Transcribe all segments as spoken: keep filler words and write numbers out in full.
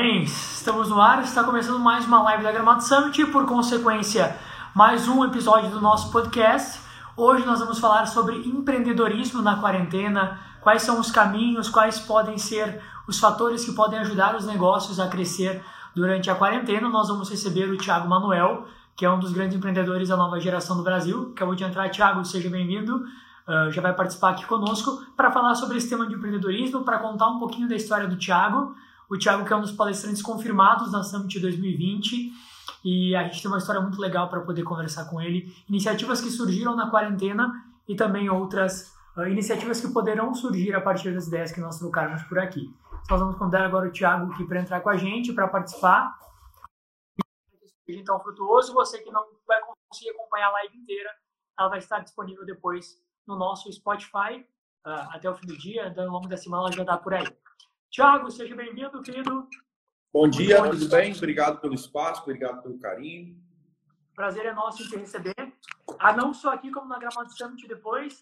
parabéns! Estamos no ar, está começando mais uma live da Gramado Summit e, por consequência, mais um episódio do nosso podcast. Hoje nós vamos falar sobre empreendedorismo na quarentena, quais são os caminhos, quais podem ser os fatores que podem ajudar os negócios a crescer durante a quarentena. Nós vamos receber o Thiago Manoel, que é um dos grandes empreendedores da nova geração do Brasil. Acabou de entrar, Thiago, seja bem-vindo. Uh, já vai participar aqui conosco para falar sobre esse tema de empreendedorismo, para contar um pouquinho da história do Thiago. O Thiago, que é um dos palestrantes confirmados na Summit dois mil e vinte, e a gente tem uma história muito legal para poder conversar com ele. Iniciativas que surgiram na quarentena e também outras uh, iniciativas que poderão surgir a partir das ideias que nós trocarmos por aqui. Nós vamos convidar agora o Thiago aqui para entrar com a gente, para participar. Então, frutuoso, você que não vai conseguir acompanhar a live inteira, ela vai estar disponível depois no nosso Spotify, uh, até o fim do dia, ao longo da semana ela já está por aí. Thiago, seja bem-vindo, querido. Bom dia, bom, tudo bem? Obrigado pelo espaço, obrigado pelo carinho. Prazer é nosso em te receber. Ah, não só aqui, como na Gramado Summit depois.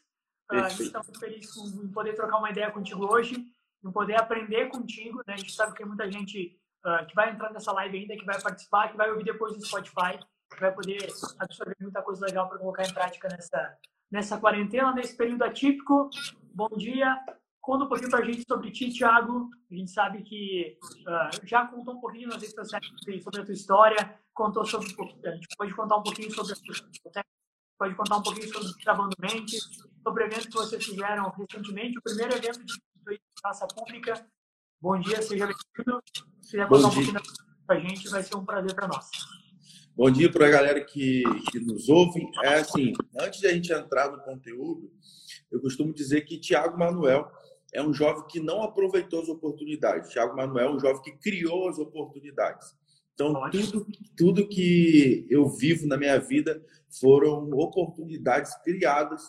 Uh, a gente está muito feliz em poder trocar uma ideia contigo hoje, em poder aprender contigo, né? A gente sabe que tem muita gente uh, que vai entrar nessa live ainda, que vai participar, que vai ouvir depois do Spotify, que vai poder absorver muita coisa legal para colocar em prática nessa... nessa quarentena, nesse período atípico. Bom dia. Conta um pouquinho para a gente sobre ti, Thiago. A gente sabe que uh, já contou um pouquinho nas redes sociais sobre a tua história, contou sobre, a gente pode contar um pouquinho sobre a tua pode contar um pouquinho sobre o Travando Mente, sobre o evento que vocês fizeram recentemente, o primeiro evento de praça pública. Bom dia, seja bem-vindo. Se quiser contar um pouquinho para a gente, vai ser um prazer para nós. Bom dia para a galera que, que nos ouve. É assim, antes de a gente entrar no conteúdo, eu costumo dizer que Thiago Manoel é um jovem que não aproveitou as oportunidades. Thiago Manoel é um jovem que criou as oportunidades. Então, tudo, tudo que eu vivo na minha vida foram oportunidades criadas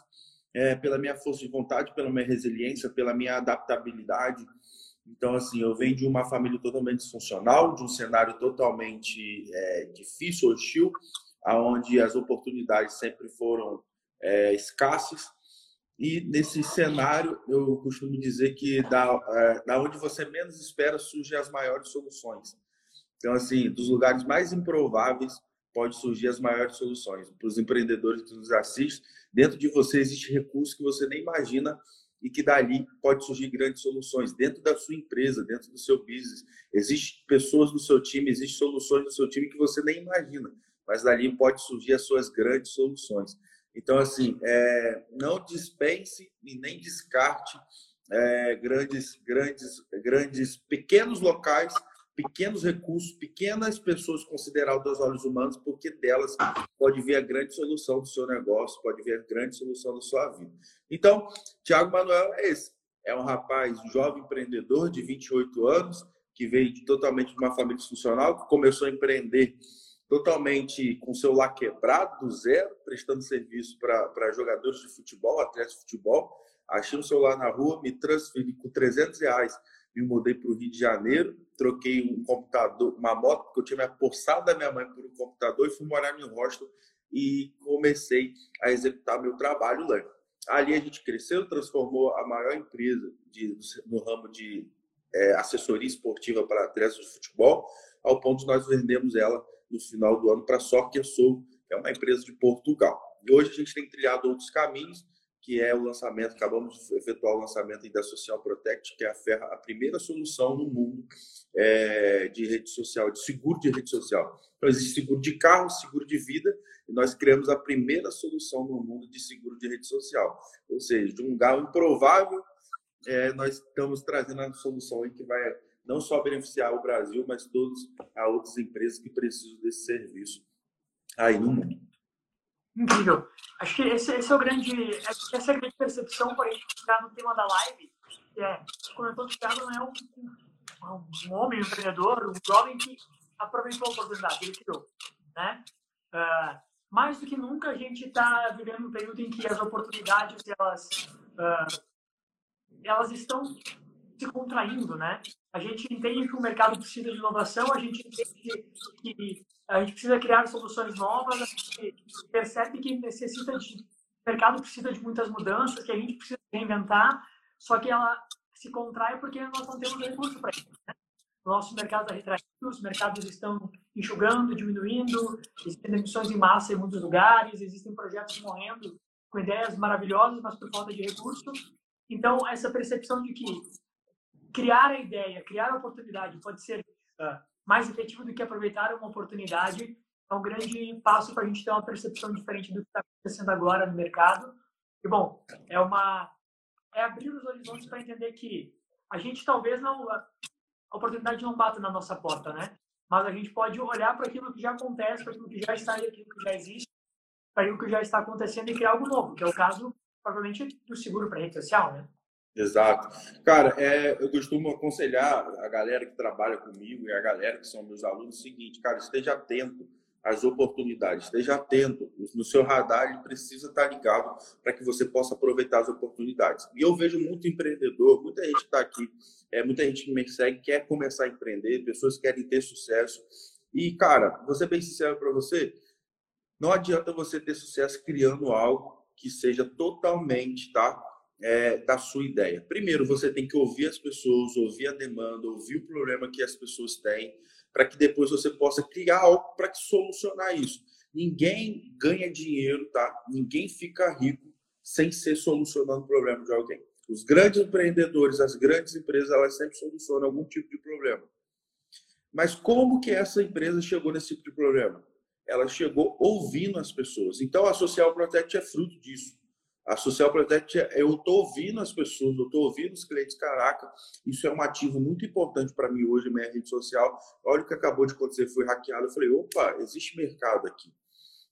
é, pela minha força de vontade, pela minha resiliência, pela minha adaptabilidade. Então, assim, eu venho de uma família totalmente disfuncional, de um cenário totalmente é, difícil, hostil, onde as oportunidades sempre foram é, escassas. E nesse cenário, eu costumo dizer que da, é, da onde você menos espera surgem as maiores soluções. Então, assim, dos lugares mais improváveis pode surgir as maiores soluções. Para os empreendedores que nos assistem, dentro de você existe recurso que você nem imagina e que dali pode surgir grandes soluções dentro da sua empresa, dentro do seu business. Existem pessoas no seu time, existem soluções no seu time que você nem imagina, mas dali pode surgir as suas grandes soluções. Então, assim, é, não dispense e nem descarte é, grandes, grandes, grandes, pequenos locais, pequenos recursos, pequenas pessoas consideradas aos olhos humanos, porque delas pode vir a grande solução do seu negócio, pode vir a grande solução da sua vida. Então, Thiago Manoel é esse. É um rapaz, um jovem empreendedor de vinte e oito anos, que veio de, totalmente de uma família disfuncional, que começou a empreender totalmente com seu lá quebrado, do zero, prestando serviço para jogadores de futebol, atletas de futebol. Achei um celular na rua, me transferi com trezentos reais. Me mudei para o Rio de Janeiro, troquei um computador, uma moto, porque eu tinha me apossado da minha mãe por um computador e fui morar em um hostel e comecei a executar meu trabalho lá. Ali a gente cresceu, transformou a maior empresa de, no ramo de é, assessoria esportiva para atletas de futebol, ao ponto de nós vendemos ela no final do ano para a SorteSoul, que é uma empresa de Portugal. E hoje a gente tem trilhado outros caminhos, que é o lançamento, acabamos de efetuar o lançamento da Social Protect, que é a, a primeira solução no mundo é, de rede social, de seguro de rede social. Então, existe seguro de carro, seguro de vida, e nós criamos a primeira solução no mundo de seguro de rede social. Ou seja, de um lugar improvável, é, nós estamos trazendo a solução aí que vai não só beneficiar o Brasil, mas todas as outras empresas que precisam desse serviço aí no mundo. Incrível. Acho que esse, esse é o grande, essa é a grande percepção para a gente ficar no tema da live. É, como eu estou dizendo, não é um, um homem, um empreendedor, um jovem que aproveitou a oportunidade, ele criou. Né? Uh, mais do que nunca, a gente está vivendo um período em que as oportunidades elas, uh, elas estão se contraindo. Né? A gente entende que o mercado precisa de inovação, a gente entende que a gente precisa criar soluções novas, a gente percebe que necessita de, o mercado precisa de muitas mudanças, que a gente precisa reinventar, só que ela se contrai porque nós não temos recurso para isso. Né? Nosso mercado está retraído, os mercados estão enxugando, diminuindo, existem demissões em massa em muitos lugares, existem projetos morrendo com ideias maravilhosas, mas por falta de recursos. Então, essa percepção de que criar a ideia, criar a oportunidade pode ser uh, mais efetivo do que aproveitar uma oportunidade é um grande passo para a gente ter uma percepção diferente do que está acontecendo agora no mercado. E, bom, é, uma, é abrir os horizontes para entender que a gente talvez não... A oportunidade não bate na nossa porta, né? Mas a gente pode olhar para aquilo que já acontece, para aquilo que já está aí, aquilo que já existe, para aquilo que já está acontecendo e criar algo novo, que é o caso, provavelmente, do seguro para rede social, né? Exato. Cara, é, eu costumo aconselhar a galera que trabalha comigo e a galera que são meus alunos o seguinte, cara, esteja atento às oportunidades, esteja atento. No seu radar, ele precisa estar ligado para que você possa aproveitar as oportunidades. E eu vejo muito empreendedor, muita gente que está aqui, é, muita gente que me segue, quer começar a empreender, pessoas que querem ter sucesso. E, cara, vou ser bem sincero para você, não adianta você ter sucesso criando algo que seja totalmente, tá? É, da sua ideia. Primeiro, você tem que ouvir as pessoas, ouvir a demanda, ouvir o problema que as pessoas têm, para que depois você possa criar algo para solucionar isso. Ninguém ganha dinheiro, tá? Ninguém fica rico sem ser solucionando o problema de alguém. Os grandes empreendedores, as grandes empresas, elas sempre solucionam algum tipo de problema. Mas como que essa empresa chegou nesse tipo de problema? Ela chegou ouvindo as pessoas. Então, a Social Protect é fruto disso. A Social Protect, eu estou ouvindo as pessoas, eu estou ouvindo os clientes, caraca, isso é um ativo muito importante para mim hoje, minha rede social, olha o que acabou de acontecer, foi hackeado, eu falei, opa, existe mercado aqui.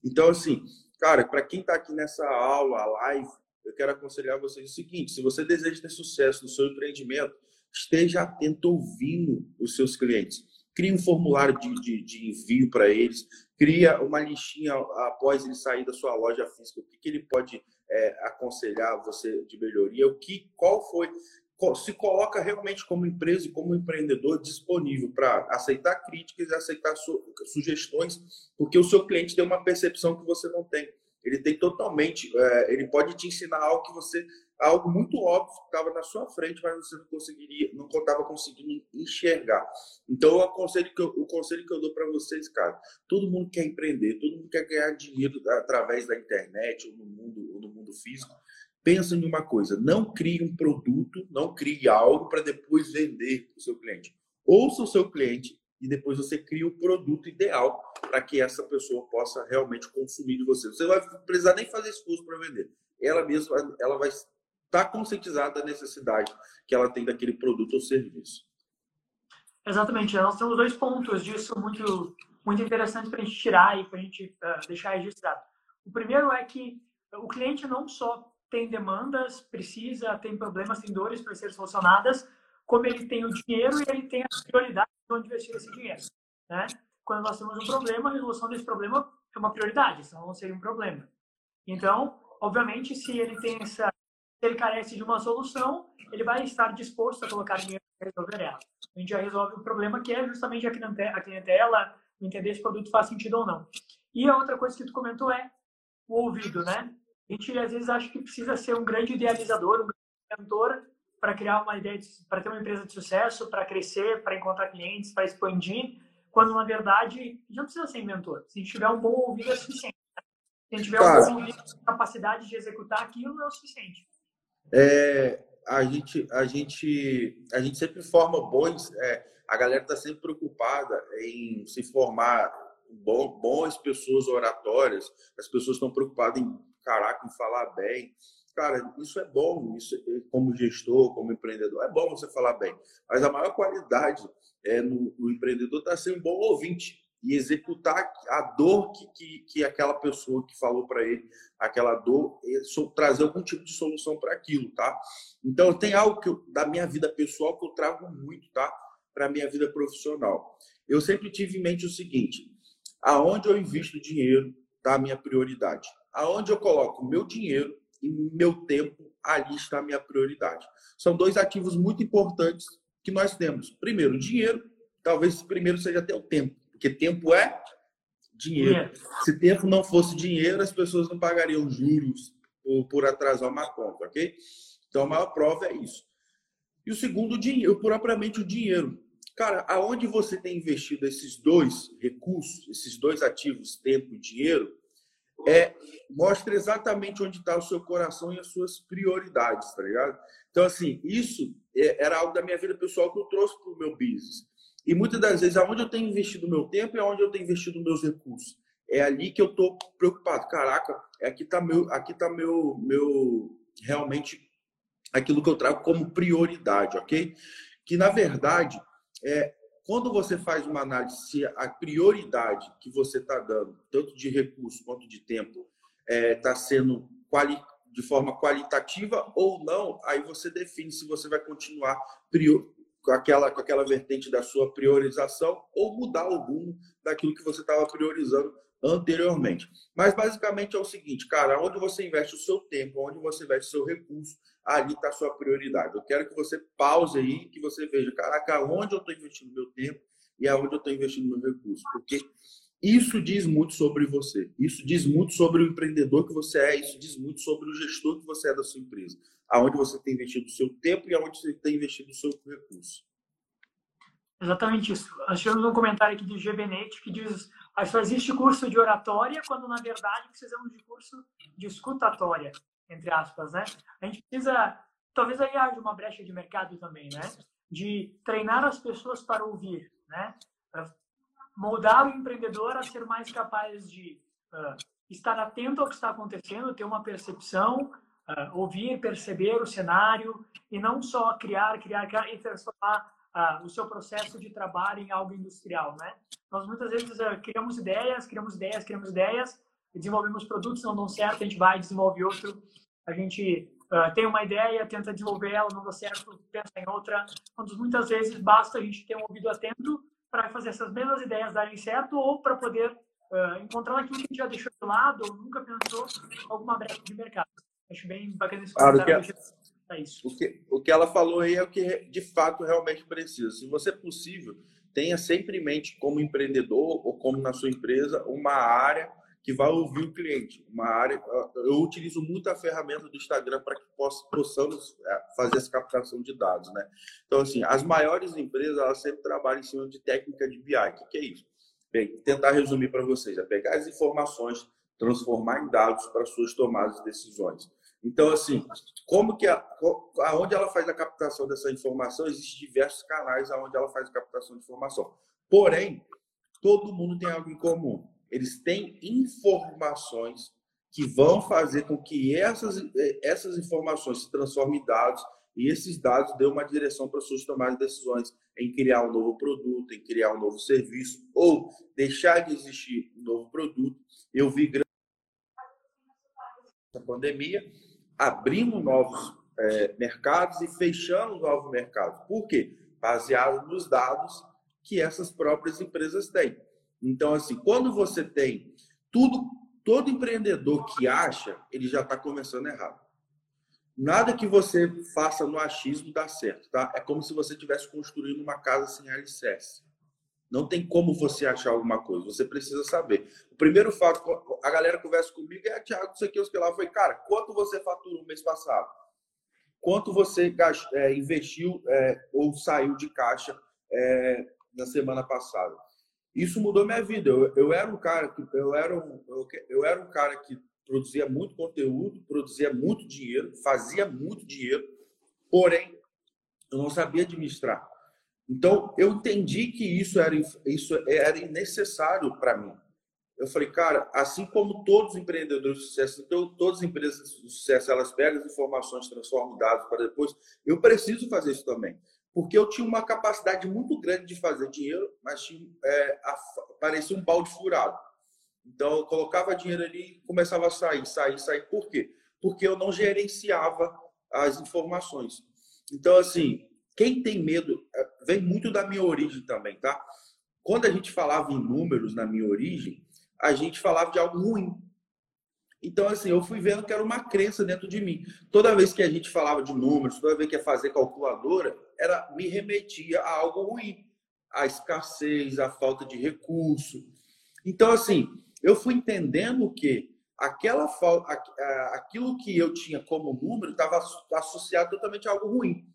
Então, assim, cara, para quem está aqui nessa aula, live, eu quero aconselhar vocês o seguinte, se você deseja ter sucesso no seu empreendimento, esteja atento ouvindo os seus clientes. Cria um formulário de, de, de envio para eles, cria uma listinha após ele sair da sua loja física, o que, que ele pode é, aconselhar você de melhoria, o que, qual foi, qual, se coloca realmente como empresa e como empreendedor disponível para aceitar críticas e aceitar su, sugestões, porque o seu cliente tem uma percepção que você não tem. Ele tem totalmente, é, ele pode te ensinar algo que você, algo muito óbvio que estava na sua frente, mas você não conseguiria, não estava conseguindo enxergar. Então, o conselho que eu, o conselho que eu dou para vocês, cara, todo mundo quer empreender, todo mundo quer ganhar dinheiro através da internet ou no mundo, ou no mundo físico. Pensa em uma coisa, não crie um produto, não crie algo para depois vender para o seu cliente. Ouça o seu cliente e depois você cria o produto ideal para que essa pessoa possa realmente consumir de você. Você não vai precisar nem fazer esforço para vender. Ela mesma ela vai estar conscientizada da necessidade que ela tem daquele produto ou serviço. Exatamente. Nós temos dois pontos disso muito, muito interessantes para a gente tirar e para a gente uh, deixar registrado. O primeiro é que o cliente não só tem demandas, precisa, tem problemas, tem dores para serem solucionadas, como ele tem o dinheiro e ele tem as prioridades de onde investir esse dinheiro, né? Quando nós temos um problema, a resolução desse problema é uma prioridade, senão não seria um problema. Então, obviamente, se ele tem essa, se ele carece de uma solução, ele vai estar disposto a colocar dinheiro para resolver ela. A gente já resolve o problema que é justamente a clientela, entender se o produto faz sentido ou não. E a outra coisa que tu comentou é o ouvido, né? A gente, às vezes, acha que precisa ser um grande idealizador, um grande mentor, para criar uma ideia, para ter uma empresa de sucesso, para crescer, para encontrar clientes, para expandir, quando, na verdade, não precisa ser mentor. Se a gente tiver um bom ouvido, é suficiente. Se a gente tiver claro. um bom ouvido, capacidade de executar aquilo, é o suficiente. É, a, gente, a, gente, a gente sempre forma bons... É, a galera está sempre preocupada em se formar bom, boas pessoas oratórias. As pessoas estão preocupadas em, caraca, em falar bem. Cara, isso é bom, isso, como gestor, como empreendedor, é bom você falar bem. Mas a maior qualidade é no, no empreendedor está sendo um bom ouvinte e executar a dor que, que, que aquela pessoa que falou para ele, aquela dor, é só trazer algum tipo de solução para aquilo, tá? Então, tem algo que eu, da minha vida pessoal que eu trago muito, tá? Para a minha vida profissional. Eu sempre tive em mente o seguinte, aonde eu invisto dinheiro, tá? A minha prioridade. Aonde eu coloco o meu dinheiro, e meu tempo, ali está a minha prioridade. São dois ativos muito importantes que nós temos. Primeiro, o dinheiro. Talvez primeiro seja até o tempo. Porque tempo é dinheiro. Se tempo não fosse dinheiro, as pessoas não pagariam juros por atrasar uma conta, ok? Então, a maior prova é isso. E o segundo, o dinheiro, propriamente o dinheiro. Cara, aonde você tem investido esses dois recursos, esses dois ativos, tempo e dinheiro, é, mostra exatamente onde está o seu coração e as suas prioridades, tá ligado? Então, assim, isso era algo da minha vida pessoal que eu trouxe para o meu business. E muitas das vezes, aonde eu tenho investido o meu tempo é onde eu tenho investido meus recursos. É ali que eu estou preocupado. Caraca, aqui está meu, aqui tá meu, meu, realmente aquilo que eu trago como prioridade, ok? Que, na verdade, é, quando você faz uma análise se a prioridade que você está dando, tanto de recurso quanto de tempo, está é, sendo quali- de forma qualitativa ou não, aí você define se você vai continuar prior- com, aquela, com aquela vertente da sua priorização ou mudar o rumo daquilo que você estava priorizando anteriormente. Mas, basicamente, é o seguinte, cara, onde você investe o seu tempo, onde você investe o seu recurso, ali está a sua prioridade. Eu quero que você pause aí, que você veja, caraca, onde eu estou investindo meu tempo e aonde eu estou investindo meu recurso. Porque isso diz muito sobre você, isso diz muito sobre o empreendedor que você é, isso diz muito sobre o gestor que você é da sua empresa. Aonde você tem investido o seu tempo e aonde você tem investido o seu recurso. Exatamente isso. Nós tivemos um comentário aqui do G B N E T que diz... Mas só existe curso de oratória quando, na verdade, precisamos de curso de escutatória, entre aspas, né? A gente precisa, talvez aí haja uma brecha de mercado também, né? De treinar as pessoas para ouvir, né? Pra moldar o empreendedor a ser mais capaz de uh, estar atento ao que está acontecendo, ter uma percepção, uh, ouvir, perceber o cenário e não só criar, criar, criar e transformar Ah, o seu processo de trabalho em algo industrial, né? Nós muitas vezes ah, criamos ideias, criamos ideias, criamos ideias, desenvolvemos produtos, não dão certo, a gente vai, desenvolve outro. A gente ah, tem uma ideia, tenta desenvolver ela, não dá certo, pensa em outra. Então, muitas vezes basta a gente ter um ouvido atento para fazer essas mesmas ideias darem certo ou para poder ah, encontrar aquilo que a gente já deixou de lado ou nunca pensou, alguma brecha de mercado. Acho bem bacana esse comentário. É isso. O, que, o que ela falou aí é o que de fato realmente precisa. Se você possível, tenha sempre em mente como empreendedor ou como na sua empresa uma área que vai ouvir o cliente. Uma área, eu utilizo muito a ferramenta do Instagram para que possa, possamos fazer essa captação de dados, né? Então, assim, as maiores empresas elas sempre trabalham em cima de técnica de B I. O que é isso? Bem, tentar resumir para vocês. É pegar as informações, transformar em dados para suas tomadas de decisões. Então, assim, como que a, aonde ela faz a captação dessa informação, existem diversos canais aonde ela faz a captação de informação. Porém, todo mundo tem algo em comum. Eles têm informações que vão fazer com que essas, essas informações se transformem em dados e esses dados dêem uma direção para suas tomadas de decisões em criar um novo produto, em criar um novo serviço ou deixar de existir um novo produto. Eu vi da pandemia, abrindo novos é, mercados e fechando novos mercados. Por quê? Baseado nos dados que essas próprias empresas têm. Então, assim, quando você tem tudo, todo empreendedor que acha, ele já está começando errado. Nada que você faça no achismo dá certo, tá? É como se você estivesse construindo uma casa sem alicerce. Não tem como você achar alguma coisa, você precisa saber. O primeiro fato, a galera conversa comigo, é, Thiago, isso aqui, isso que lá. Eu falei, cara, quanto você faturou mês passado? Quanto você é, investiu é, ou saiu de caixa é, na semana passada? Isso mudou minha vida. Eu, eu era um cara que eu era um, eu, eu era um cara que produzia muito conteúdo, produzia muito dinheiro, fazia muito dinheiro, porém, eu não sabia administrar. Então, eu entendi que isso era, isso era necessário para mim. Eu falei, cara, assim como todos os empreendedores de sucesso, então, todas as empresas de sucesso, elas pegam as informações, transformam em dados para depois. Eu preciso fazer isso também. Porque eu tinha uma capacidade muito grande de fazer dinheiro, mas tinha, é, a, parecia um balde furado. Então, eu colocava dinheiro ali e começava a sair, sair, sair. Por quê? Porque eu não gerenciava as informações. Então, assim... Quem tem medo, vem muito da minha origem também, tá? Quando a gente falava em números na minha origem, a gente falava de algo ruim. Então, assim, eu fui vendo que era uma crença dentro de mim. Toda vez que a gente falava de números, toda vez que ia fazer calculadora, era, me remetia a algo ruim. A escassez, a falta de recurso. Então, assim, eu fui entendendo que aquela, aquilo que eu tinha como número estava associado totalmente a algo ruim.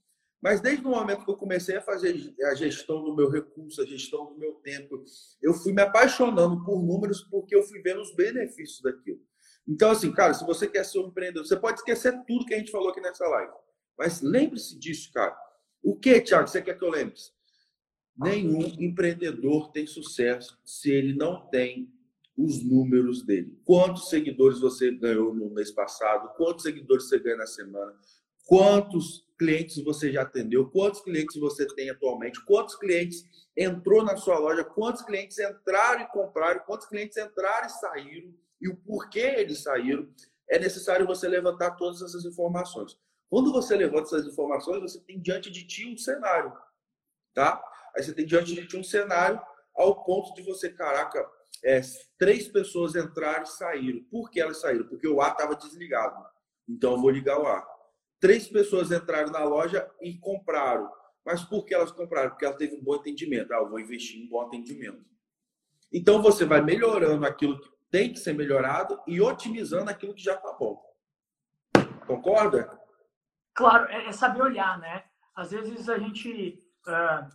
Mas desde o momento que eu comecei a fazer a gestão do meu recurso, a gestão do meu tempo, eu fui me apaixonando por números porque eu fui vendo os benefícios daquilo. Então, assim, cara, se você quer ser um empreendedor, você pode esquecer tudo que a gente falou aqui nessa live. Mas lembre-se disso, cara. O que, Thiago, você quer que eu lembre? Nenhum empreendedor tem sucesso se ele não tem os números dele. Quantos seguidores você ganhou no mês passado? Quantos seguidores você ganha na semana? Quantos clientes você já atendeu, quantos clientes você tem atualmente, quantos clientes entrou na sua loja, quantos clientes entraram e compraram, quantos clientes entraram e saíram, e o porquê eles saíram. É necessário você levantar todas essas informações. Quando você levanta essas informações, você tem diante de ti um cenário, tá? Aí você tem diante de ti um cenário ao ponto de você, caraca, é, três pessoas entraram e saíram. Por que elas saíram? Porque o A estava desligado. Então eu vou ligar o A. Três pessoas entraram na loja e compraram. Mas por que elas compraram? Porque ela teve um bom atendimento. Ah, eu vou investir em um bom atendimento. Então, você vai melhorando aquilo que tem que ser melhorado e otimizando aquilo que já está bom. Concorda? Claro, é saber olhar, né? Às vezes a gente uh,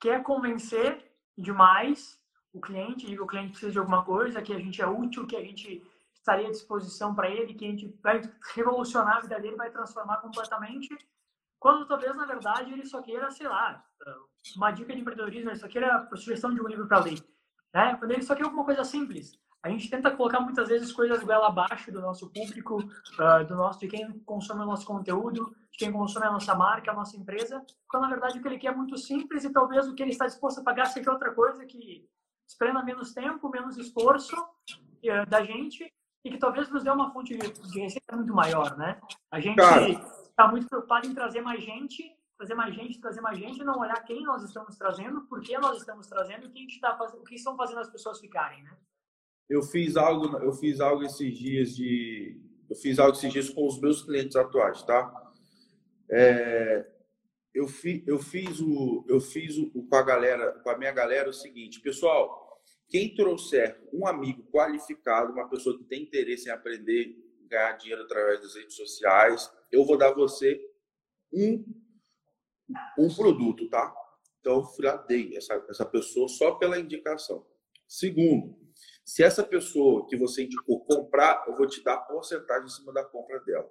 quer convencer demais o cliente, que o cliente precisa de alguma coisa, que a gente é útil, que a gente estaria à disposição para ele, que a gente vai revolucionar a vida dele, vai transformar completamente, quando talvez, na verdade, ele só queira, sei lá, uma dica de empreendedorismo, ele só queira a sugestão de um livro para ler, né? Quando ele só quer alguma coisa simples. A gente tenta colocar, muitas vezes, coisas goela abaixo do nosso público, do nosso, de quem consome o nosso conteúdo, de quem consome a nossa marca, a nossa empresa, quando, na verdade, o que ele quer é muito simples e talvez o que ele está disposto a pagar seja outra coisa que desprenda menos tempo, menos esforço da gente, e que talvez nos dê uma fonte de receita muito maior, né? A gente está muito preocupado em trazer mais gente, trazer mais gente, trazer mais gente, não olhar quem nós estamos trazendo, por que nós estamos trazendo, o que a gente tá fazendo, o que estão fazendo as pessoas ficarem, né? Eu fiz algo, eu fiz algo esses dias de, eu fiz algo esses dias com os meus clientes atuais, tá? É, eu fiz, eu fiz o, eu fiz o com a galera, com a minha galera o seguinte, pessoal. Quem trouxer um amigo qualificado, uma pessoa que tem interesse em aprender, ganhar dinheiro através das redes sociais, eu vou dar a você um, um produto, tá? Então, eu fradei essa, essa pessoa só pela indicação. Segundo, se essa pessoa que você indicou comprar, eu vou te dar porcentagem em cima da compra dela.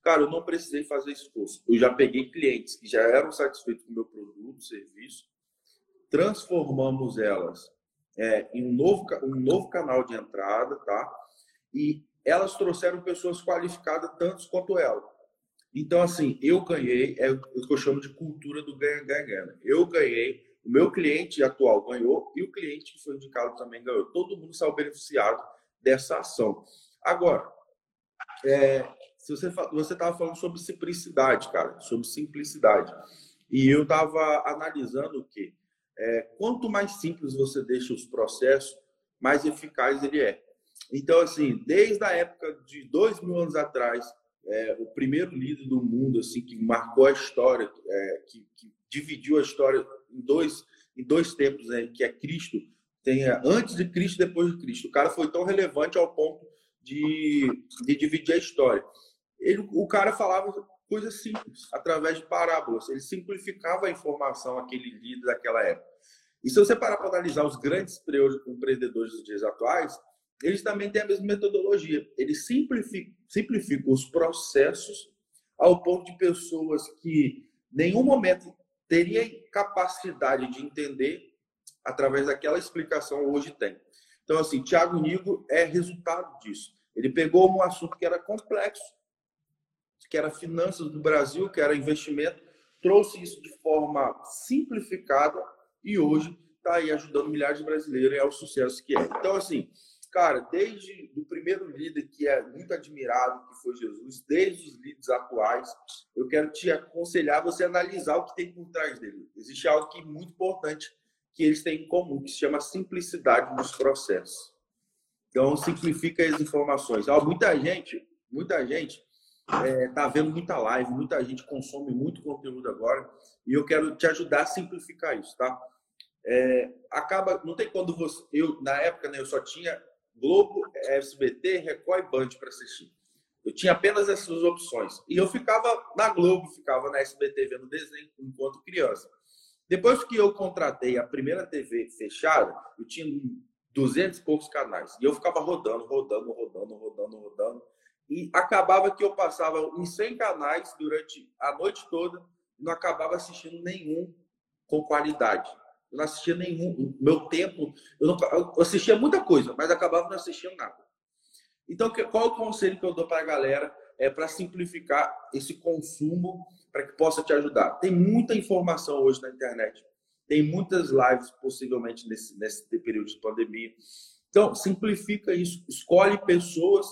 Cara, eu não precisei fazer esforço. Eu já peguei clientes que já eram satisfeitos com o meu produto, serviço, transformamos elas É, em um novo, um novo canal de entrada, tá? E elas trouxeram pessoas qualificadas tantos quanto ela. Então, assim, eu ganhei, é o que eu chamo de cultura do ganha-ganha. Eu ganhei, o meu cliente atual ganhou e o cliente que foi indicado também ganhou. Todo mundo saiu beneficiado dessa ação. Agora, é, se você você estava falando sobre simplicidade, cara, sobre simplicidade. E eu estava analisando o quê? É, quanto mais simples você deixa os processos, mais eficaz ele é. Então, assim, desde a época de dois mil anos atrás, é, o primeiro líder do mundo, assim, que marcou a história, é, que, que dividiu a história em dois, em dois tempos, né, que é Cristo, tem é, antes de Cristo e depois de Cristo. O cara foi tão relevante ao ponto de, de dividir a história. Ele, o cara falava coisas simples, através de parábolas. Ele simplificava a informação àquele líder daquela época. E se você parar para analisar os grandes empreendedores dos dias atuais, eles também têm a mesma metodologia. Eles simplificam, simplificam os processos ao ponto de pessoas que em nenhum momento teriam capacidade de entender através daquela explicação hoje tem. Então, assim, Thiago Nigro é resultado disso. Ele pegou um assunto que era complexo, que era finanças do Brasil, que era investimento, trouxe isso de forma simplificada e hoje está aí ajudando milhares de brasileiros e é o sucesso que é. Então, assim, cara, desde o primeiro líder que é muito admirado, que foi Jesus, desde os líderes atuais, eu quero te aconselhar você a analisar o que tem por trás dele. Existe algo que é muito importante que eles têm em comum, que se chama simplicidade nos processos. Então, simplifica as informações. Ó, muita gente, muita gente... É, tá vendo muita live, muita gente consome muito conteúdo agora e eu quero te ajudar a simplificar isso, tá? É, acaba, não tem quando você... Eu, na época, né, eu só tinha Globo, S B T, Record e Band para assistir. Eu tinha apenas essas opções. E eu ficava na Globo, ficava na S B T vendo desenho enquanto criança. Depois que eu contratei a primeira T V fechada, eu tinha duzentos e poucos canais. E eu ficava rodando, rodando, rodando, rodando, rodando. E acabava que eu passava em cem canais durante a noite toda e não acabava assistindo nenhum com qualidade. Eu não assistia nenhum. Meu tempo... Eu, não, eu assistia muita coisa, mas acabava não assistindo nada. Então, qual o conselho que eu dou para a galera é para simplificar esse consumo para que possa te ajudar? Tem muita informação hoje na internet. Tem muitas lives, possivelmente, nesse, nesse período de pandemia. Então, simplifica isso. Escolhe pessoas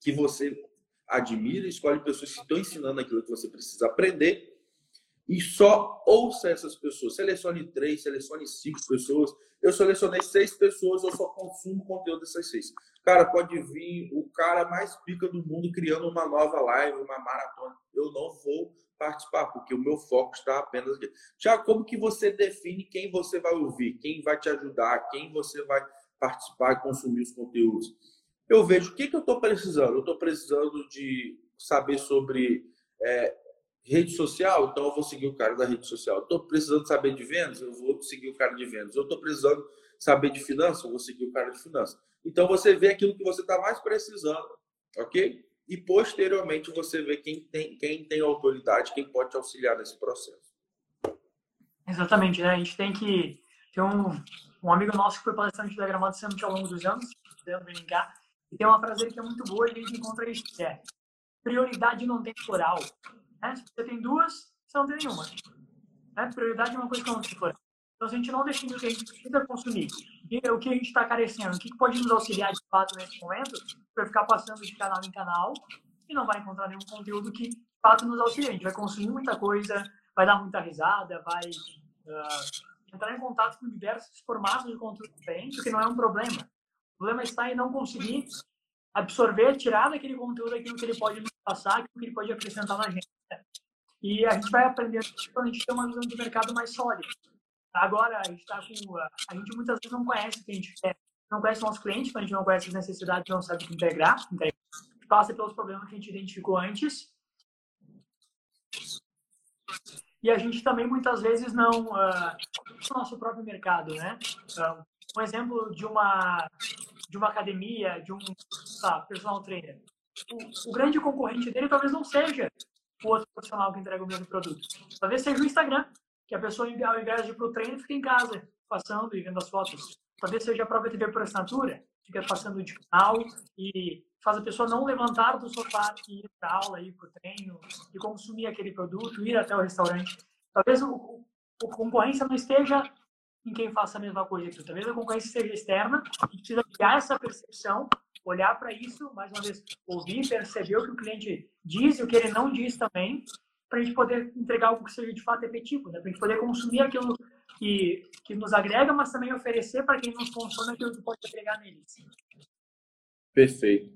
que você admira, escolhe pessoas que estão ensinando aquilo que você precisa aprender e só ouça essas pessoas. Selecione três, selecione cinco pessoas. Eu selecionei seis pessoas, eu só consumo conteúdo dessas seis. Cara, pode vir o cara mais pica do mundo criando uma nova live, uma maratona. Eu não vou participar, porque o meu foco está apenas aqui. Thiago, como que você define quem você vai ouvir, quem vai te ajudar, quem você vai participar e consumir os conteúdos? Eu vejo o que, que eu estou precisando. Eu estou precisando de saber sobre é, rede social, então eu vou seguir o cara da rede social. Estou precisando saber de vendas, eu vou seguir o cara de vendas. Eu estou precisando saber de finanças, eu vou seguir o cara de finanças. Então você vê aquilo que você está mais precisando, ok? E posteriormente você vê quem tem, quem tem autoridade, quem pode te auxiliar nesse processo. Exatamente, né? A gente tem que... Tem um, um amigo nosso que foi palestrante da Gramado Summit ao longo dos anos, podendo brincar, e tem uma frase que é muito boa e a gente encontra isso, que é prioridade não tem coral. Né? Se você tem duas, você não tem nenhuma. Né? Prioridade é uma coisa que não tem coral. Então, se a gente não define o que a gente precisa consumir, e o que a gente está carecendo, o que pode nos auxiliar de fato nesse momento, vai ficar passando de canal em canal e não vai encontrar nenhum conteúdo que de fato nos auxilie. A gente vai consumir muita coisa, vai dar muita risada, vai uh, entrar em contato com diversos formatos de conteúdo diferentes, o que não é um problema. O problema está em não conseguir absorver, tirar daquele conteúdo aquilo que ele pode nos passar, aquilo que ele pode acrescentar na gente. E a gente vai aprendendo quando a gente tem uma visão de mercado mais sólida. Agora, a gente, tá com, a gente muitas vezes não conhece o que a gente quer, não conhece o nosso cliente, a gente não conhece as necessidades, não sabe o integrar, integrar, passa pelos problemas que a gente identificou antes. E a gente também muitas vezes não uh, o nosso próprio mercado, né? Um exemplo de uma, de uma academia, de um tá, personal trainer. O, o grande concorrente dele talvez não seja o outro profissional que entrega o mesmo produto. Talvez seja o Instagram. Que a pessoa, ao invés de ir para o treino, fica em casa, passando e vendo as fotos. Talvez seja a própria T V por assinatura, fica passando de canal e faz a pessoa não levantar do sofá e ir para aula, ir para o treino, e consumir aquele produto, ir até o restaurante. Talvez o, o, a concorrência não esteja em quem faça a mesma coisa que tu. Talvez a concorrência seja externa e precisa criar essa percepção, olhar para isso, mais uma vez, ouvir, perceber o que o cliente diz e o que ele não diz também, para a gente poder entregar algo que seja de fato efetivo, né? Para a gente poder consumir aquilo que, que nos agrega, mas também oferecer para quem nos consome aquilo que pode agregar neles. Perfeito.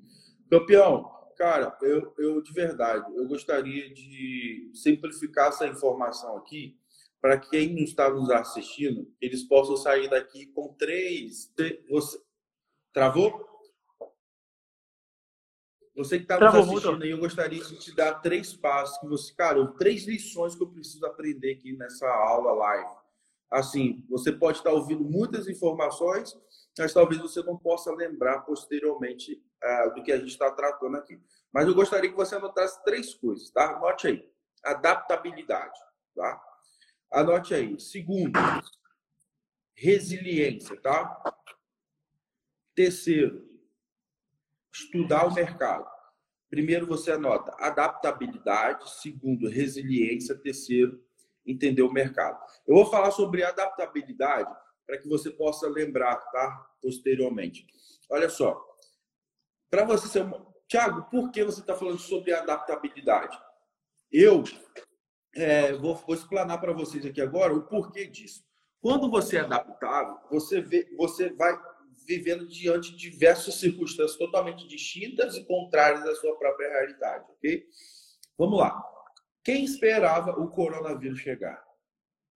Campeão, cara, eu, eu de verdade, eu gostaria de simplificar essa informação aqui para quem não está nos assistindo, eles possam sair daqui com três... Você... Travou? Você que está nos assistindo aí, eu gostaria de te dar três passos que você, cara, três lições que eu preciso aprender aqui nessa aula live. Assim, você pode estar ouvindo muitas informações, mas talvez você não possa lembrar posteriormente uh, do que a gente está tratando aqui. Mas eu gostaria que você anotasse três coisas, tá? Anote aí. Adaptabilidade, tá? Anote aí. Segundo, resiliência, tá? Terceiro, estudar o mercado. Primeiro você anota adaptabilidade, segundo resiliência, terceiro entender o mercado. Eu vou falar sobre adaptabilidade para que você possa lembrar, tá? Posteriormente. Olha só, para você ser uma... Thiago, por que você está falando sobre adaptabilidade? Eu é, vou, vou explanar para vocês aqui agora o porquê disso. Quando você é adaptável, você vê, você vai vivendo diante de diversas circunstâncias totalmente distintas e contrárias à sua própria realidade, ok? Vamos lá. Quem esperava o coronavírus chegar?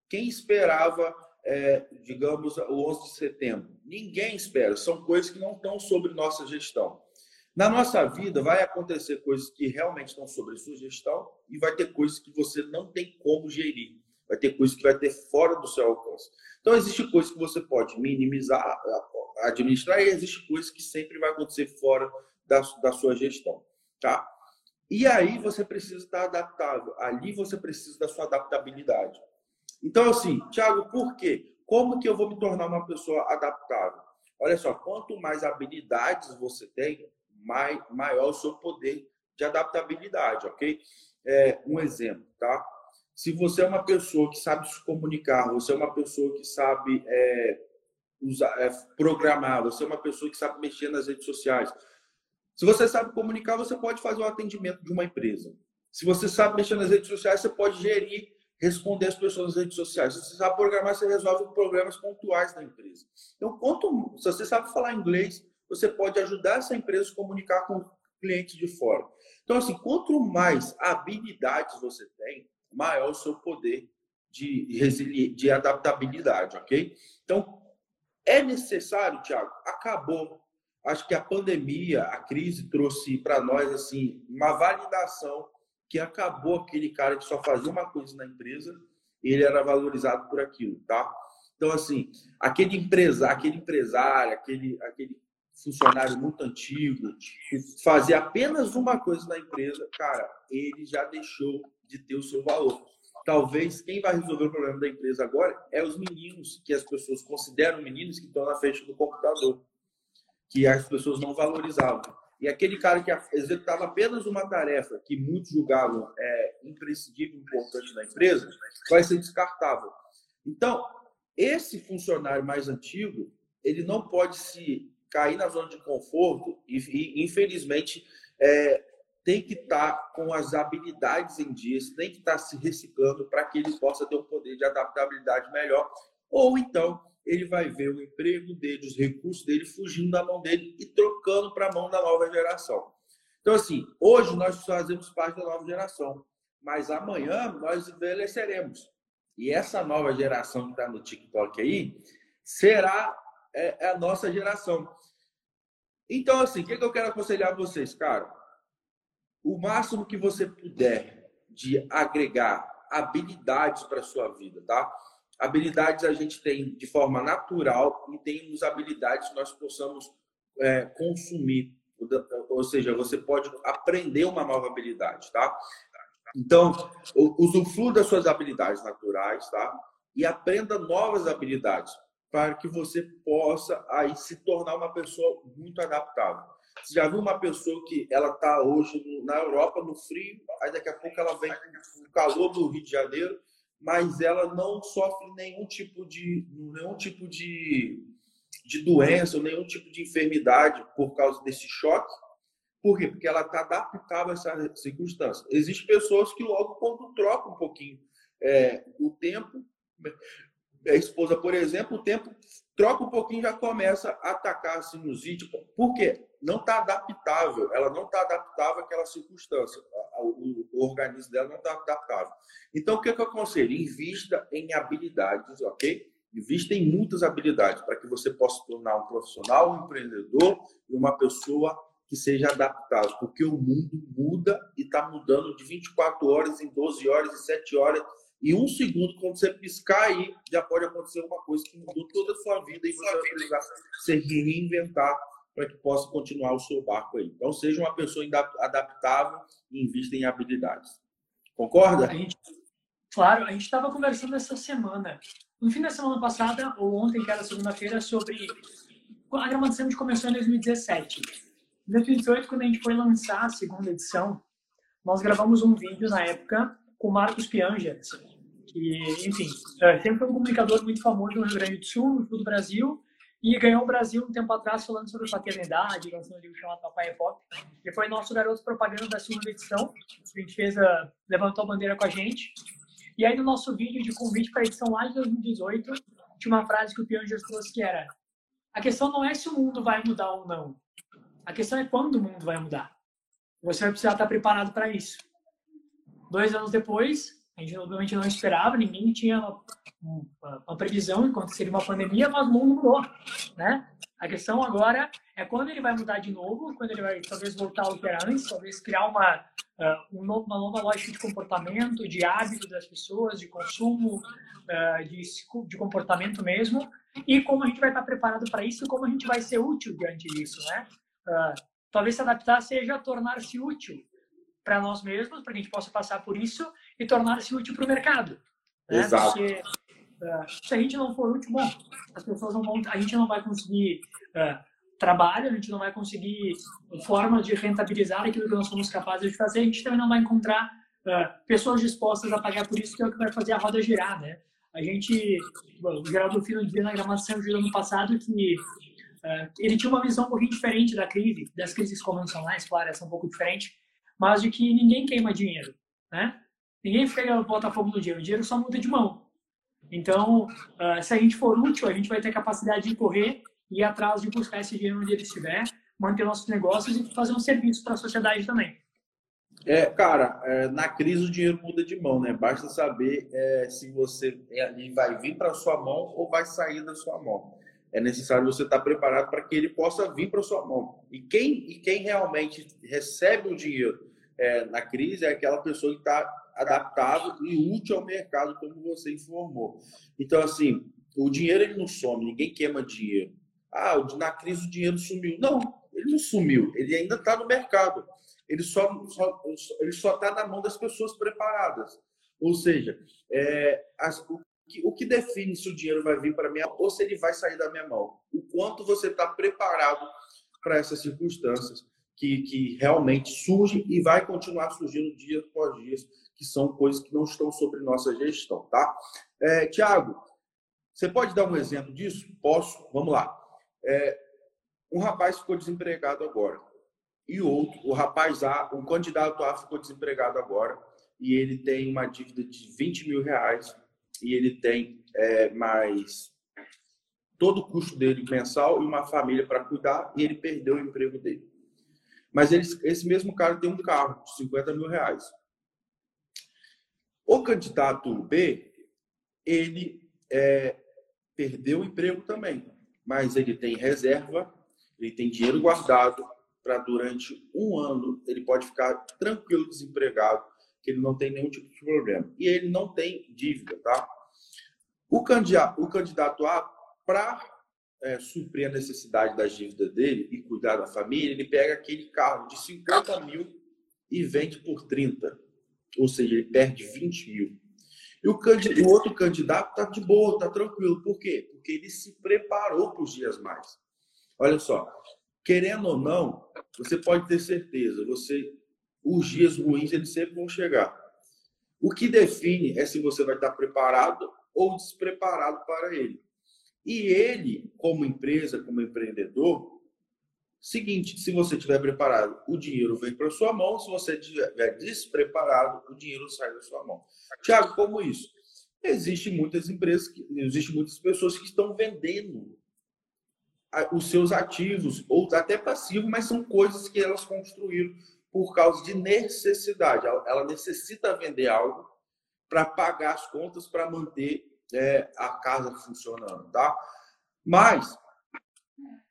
Quem esperava, é, digamos, o onze de setembro? Ninguém espera. São coisas que não estão sob nossa gestão. Na nossa vida vai acontecer coisas que realmente estão sobre a sua gestão e vai ter coisas que você não tem como gerir. Vai ter coisas que vai ter fora do seu alcance. Então, existe coisas que você pode minimizar, administrar, e existe coisas que sempre vai acontecer fora da, da sua gestão. Tá? E aí você precisa estar adaptável. Ali você precisa da sua adaptabilidade. Então, assim, Thiago, por quê? Como que eu vou me tornar uma pessoa adaptável? Olha só, quanto mais habilidades você tem, mais, maior o seu poder de adaptabilidade, ok? É, um exemplo, tá? Se você é uma pessoa que sabe se comunicar, você é uma pessoa que sabe é, usar, é, programar, você é uma pessoa que sabe mexer nas redes sociais. Se você sabe comunicar, você pode fazer o atendimento de uma empresa. Se você sabe mexer nas redes sociais, você pode gerir, responder as pessoas nas redes sociais. Se você sabe programar, você resolve problemas pontuais da empresa. Então, quanto, se você sabe falar inglês, você pode ajudar essa empresa a se comunicar com clientes de fora. Então, assim, quanto mais habilidades você tem, maior o seu poder de, resili... de adaptabilidade, ok? Então, é necessário, Thiago, acabou. Acho que a pandemia, a crise trouxe para nós, assim, uma validação que acabou aquele cara que só fazia uma coisa na empresa e ele era valorizado por aquilo, tá? Então, assim, aquele, empresa... aquele empresário, aquele... aquele funcionário muito antigo, que fazia apenas uma coisa na empresa, cara, ele já deixou de ter o seu valor. Talvez quem vai resolver o problema da empresa agora é os meninos, que as pessoas consideram meninos que estão na frente do computador, que as pessoas não valorizavam. E aquele cara que executava apenas uma tarefa que muitos julgavam é, imprescindível, importante na empresa, vai ser descartável. Então, esse funcionário mais antigo, ele não pode se cair na zona de conforto e, e infelizmente, é, tem que estar tá com as habilidades em dia, tem que estar tá se reciclando para que ele possa ter um poder de adaptabilidade melhor. Ou então, ele vai ver o emprego dele, os recursos dele fugindo da mão dele e trocando para a mão da nova geração. Então, assim, hoje nós fazemos parte da nova geração, mas amanhã nós envelheceremos. E essa nova geração que está no TikTok aí será é a nossa geração. Então, assim, o que eu quero aconselhar a vocês, cara? O máximo que você puder de agregar habilidades para a sua vida, tá? Habilidades a gente tem de forma natural e temos habilidades que nós possamos é, consumir. Ou seja, você pode aprender uma nova habilidade, tá? Então, usufrua das suas habilidades naturais, tá? E aprenda novas habilidades, para que você possa aí se tornar uma pessoa muito adaptável. Você já viu uma pessoa que ela está hoje na Europa, no frio, aí daqui a pouco ela vem com o calor do Rio de Janeiro, mas ela não sofre nenhum tipo de, nenhum tipo de, de doença, ou nenhum tipo de enfermidade por causa desse choque. Por quê? Porque ela está adaptável a essa circunstância. Existem pessoas que logo quando trocam um pouquinho é, o tempo... A esposa, por exemplo, o tempo troca um pouquinho, já começa a atacar a sinusite. Por quê? Não está adaptável. Ela não está adaptável àquela circunstância. O organismo dela não está adaptável. Então, o que eu aconselho? Invista em habilidades, ok? Invista em muitas habilidades para que você possa tornar um profissional, um empreendedor e uma pessoa que seja adaptável. Porque o mundo muda e está mudando de vinte e quatro horas em doze horas, em sete horas. E um segundo, quando você piscar aí, já pode acontecer uma coisa que mudou toda a sua vida e você vai precisar se reinventar para que possa continuar o seu barco aí. Então, seja uma pessoa adaptável e invista em habilidades. Concorda? A gente, claro, a gente estava conversando essa semana. No fim da semana passada, ou ontem, que era segunda-feira, sobre... A Gramado Summit começou em dois mil e dezessete. Em dois mil e dezoito, quando a gente foi lançar a segunda edição, nós gravamos um vídeo na época com o Marcos Piangers, que, enfim, sempre foi um comunicador muito famoso no Rio Grande do Sul, no sul do Brasil, e ganhou o Brasil um tempo atrás falando sobre paternidade, lançando um livro chamado Papai é Pop. Ele foi nosso garoto propaganda da segunda edição, a gente fez a, levantou a bandeira com a gente. E aí no nosso vídeo de convite para a edição lá de dois mil e dezoito, tinha uma frase que o Piangers trouxe que era: a questão não é se o mundo vai mudar ou não, a questão é quando o mundo vai mudar. Você vai precisar estar preparado para isso. Dois anos depois, a gente obviamente não esperava, ninguém tinha uma, uma, uma previsão de acontecer uma pandemia, mas o mundo mudou, né? A questão agora é quando ele vai mudar de novo, quando ele vai talvez voltar ao que era antes, talvez criar uma, uh, um novo, uma nova lógica de comportamento, de hábito das pessoas, de consumo, uh, de, de comportamento mesmo, e como a gente vai estar preparado para isso e como a gente vai ser útil diante disso, né? Uh, talvez se adaptar seja tornar-se útil para nós mesmos, para que a gente possa passar por isso e tornar-se útil para o mercado. Né? Exato. Porque, Uh, se a gente não for útil, bom, as pessoas não vão, a gente não vai conseguir uh, trabalho, a gente não vai conseguir formas de rentabilizar aquilo que nós somos capazes de fazer, a gente também não vai encontrar uh, pessoas dispostas a pagar por isso, que é o que vai fazer a roda girar, né? A gente, bom, o Geraldo Filho dizia na Gramado Summit do ano passado que uh, ele tinha uma visão um pouquinho diferente da crise, das crises convencionais, claro, essa é um pouco diferente, mas de que ninguém queima dinheiro, né? Ninguém fica, bota fogo no dinheiro, o dinheiro só muda de mão. Então, se a gente for útil, a gente vai ter capacidade de correr e ir atrás de buscar esse dinheiro onde ele estiver, manter nossos negócios e fazer um serviço para a sociedade também. É, cara, na crise o dinheiro muda de mão, né? Basta saber é, se você ele vai vir para a sua mão ou vai sair da sua mão. É necessário você estar preparado para que ele possa vir para a sua mão. E quem, e quem realmente recebe o dinheiro é, na crise é aquela pessoa que está adaptado e útil ao mercado, como você informou. Então, assim, o dinheiro ele não some, ninguém queima dinheiro. Ah, na crise o dinheiro sumiu. Não, ele não sumiu, ele ainda está no mercado. Ele só está ele só tá na mão das pessoas preparadas. Ou seja, é, as, o, que, o que define se o dinheiro vai vir para a minha mão ou se ele vai sair da minha mão? O quanto você está preparado para essas circunstâncias que, que realmente surgem e vai continuar surgindo dia após dia, que são coisas que não estão sobre nossa gestão, tá? É, Thiago, você pode dar um exemplo disso? Posso? Vamos lá. É, um rapaz ficou desempregado agora. E outro, o rapaz A, o candidato A ficou desempregado agora e ele tem uma dívida de vinte mil reais e ele tem é, mais todo o custo dele mensal e uma família para cuidar e ele perdeu o emprego dele. Mas ele, esse mesmo cara tem um carro de cinquenta mil reais. O candidato B, ele é, perdeu o emprego também, mas ele tem reserva, ele tem dinheiro guardado para durante um ano, ele pode ficar tranquilo desempregado, que ele não tem nenhum tipo de problema. E ele não tem dívida, tá? O candidato, o candidato A, para é, suprir a necessidade das dívidas dele e cuidar da família, ele pega aquele carro de cinquenta mil e vende por trinta. Ou seja, ele perde vinte mil. E o, candidato, o outro candidato está de boa, está tranquilo. Por quê? Porque ele se preparou para os dias mais. Olha só, querendo ou não, você pode ter certeza, você, os dias ruins eles sempre vão chegar. O que define é se você vai estar preparado ou despreparado para ele. E ele, como empresa, como empreendedor, seguinte, se você estiver preparado, o dinheiro vem para a sua mão. Se você estiver despreparado, o dinheiro sai da sua mão. Thiago, como isso? Existem muitas empresas, que, existem muitas pessoas que estão vendendo os seus ativos, ou até passivo, mas são coisas que elas construíram por causa de necessidade. Ela necessita vender algo para pagar as contas, para manter é, a casa funcionando, tá? Mas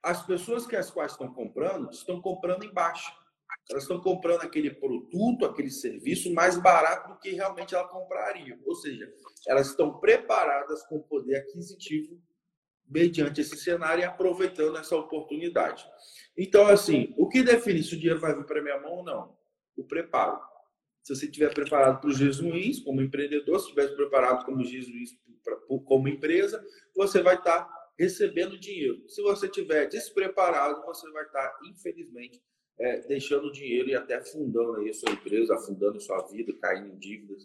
as pessoas que as quais estão comprando, estão comprando em baixa. Elas estão comprando aquele produto, aquele serviço mais barato do que realmente ela compraria. Ou seja, elas estão preparadas com poder aquisitivo mediante esse cenário e aproveitando essa oportunidade. Então, assim, o que define se o dinheiro vai vir para minha mão ou não? O preparo. Se você estiver preparado para os dias ruins, como empreendedor, se estiver preparado como os dias ruins como empresa, você vai estar recebendo dinheiro. Se você estiver despreparado, você vai estar, infelizmente, é, deixando dinheiro e até afundando aí a sua empresa, afundando a sua vida, caindo em dívidas.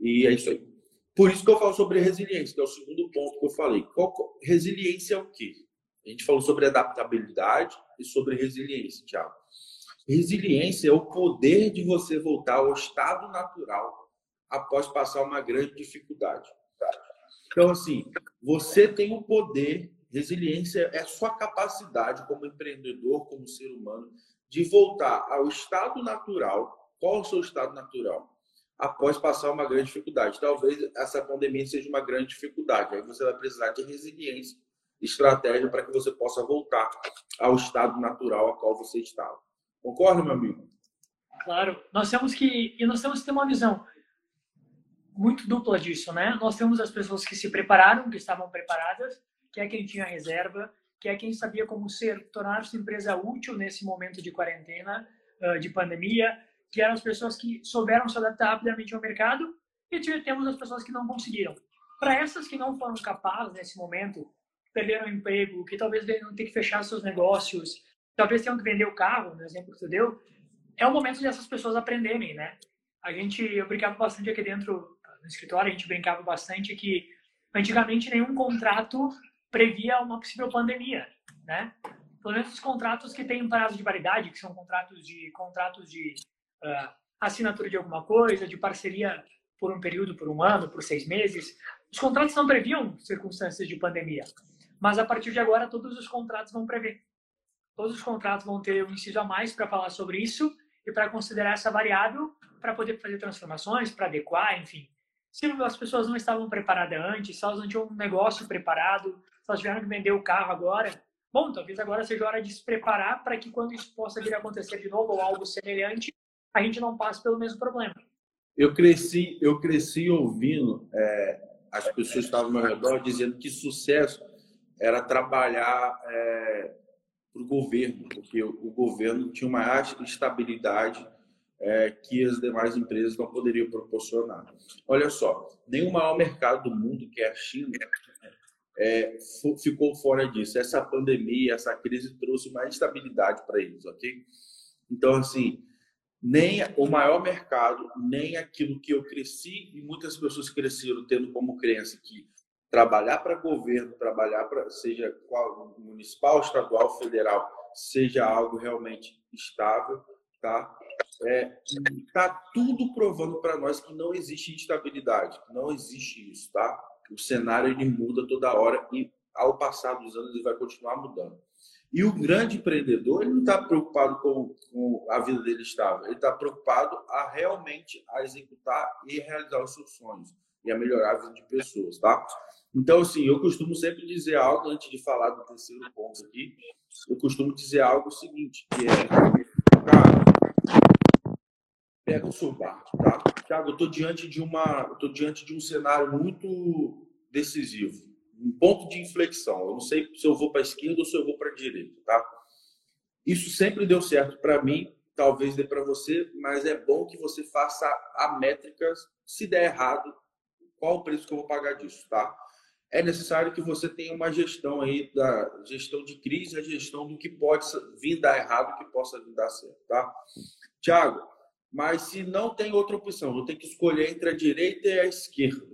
E é isso aí. Por isso que eu falo sobre resiliência, que é o segundo ponto que eu falei. Qual, resiliência é o quê? A gente falou sobre adaptabilidade e sobre resiliência, Thiago. Resiliência é o poder de você voltar ao estado natural após passar uma grande dificuldade. Então, assim, você tem o poder, resiliência é a sua capacidade como empreendedor, como ser humano, de voltar ao estado natural. Qual é o seu estado natural? Após passar uma grande dificuldade. Talvez essa pandemia seja uma grande dificuldade. Aí você vai precisar de resiliência estratégia para que você possa voltar ao estado natural a qual você estava. Concorda, meu amigo? Claro. Nós temos que, e nós temos que ter uma visão muito dupla disso, né? Nós temos as pessoas que se prepararam, que estavam preparadas, que é quem tinha reserva, que é quem sabia como ser, tornar-se empresa útil nesse momento de quarentena, de pandemia, que eram as pessoas que souberam se adaptar rapidamente ao mercado, e temos as pessoas que não conseguiram. Para essas que não foram capazes nesse momento, que perderam o emprego, que talvez venham ter que fechar seus negócios, talvez tenham que vender o carro, no exemplo que tu deu, é o momento de essas pessoas aprenderem, né? A gente, eu brincava bastante aqui dentro no escritório, a gente brincava bastante que antigamente nenhum contrato previa uma possível pandemia, né? Pelo menos os contratos que têm prazo de validade, que são contratos de, contratos de uh, assinatura de alguma coisa, de parceria por um período, por um ano, por seis meses. Os contratos não previam circunstâncias de pandemia, mas a partir de agora todos os contratos vão prever. Todos os contratos vão ter um inciso a mais para falar sobre isso e para considerar essa variável, para poder fazer transformações, para adequar, enfim. Se as pessoas não estavam preparadas antes, se elas não tinham um negócio preparado, se elas tiveram que vender o carro agora, bom, talvez agora seja hora de se preparar para que quando isso possa vir a acontecer de novo ou algo semelhante, a gente não passe pelo mesmo problema. Eu cresci, eu cresci ouvindo é, as pessoas que estavam ao meu redor dizendo que sucesso era trabalhar é, para o governo, porque o governo tinha uma estabilidade é, que as demais empresas não poderiam proporcionar. Olha só, nenhum maior mercado do mundo, que é a China, é, ficou fora disso. Essa pandemia, essa crise trouxe mais estabilidade para eles, ok? Então, assim, nem o maior mercado, nem aquilo que eu cresci e muitas pessoas cresceram tendo como crença que trabalhar para governo, trabalhar para, seja qual, municipal, estadual, federal, seja algo realmente estável, tá? É, tá tudo provando para nós que não existe instabilidade, não existe isso, tá? O cenário ele muda toda hora e ao passar dos anos ele vai continuar mudando. E o grande empreendedor ele não está preocupado com, com a vida dele estável, ele está preocupado a realmente a executar e realizar os seus sonhos e a melhorar a vida de pessoas, tá? Então, assim, eu costumo sempre dizer algo, antes de falar do terceiro ponto aqui, eu costumo dizer algo o seguinte, que é, cara, pega o seu barco, tá? Thiago, eu estou diante de uma, eu tô diante de um cenário muito decisivo, um ponto de inflexão. Eu não sei se eu vou para a esquerda ou se eu vou para a direita, tá? Isso sempre deu certo para mim, talvez dê para você, mas é bom que você faça a métrica, se der errado, qual o preço que eu vou pagar disso, tá? É necessário que você tenha uma gestão aí, da gestão de crise, a gestão do que pode vir dar errado, que possa vir dar certo, tá? Thiago, mas se não tem outra opção, vou ter que escolher entre a direita e a esquerda.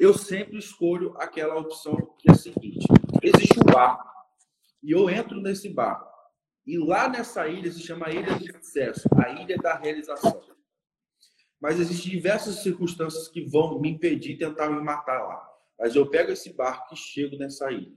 Eu sempre escolho aquela opção que é a seguinte, existe um barco, e eu entro nesse barco, e lá nessa ilha se chama a ilha do sucesso, a ilha da realização. Mas existem diversas circunstâncias que vão me impedir, tentar me matar lá. Mas eu pego esse barco e chego nessa ilha.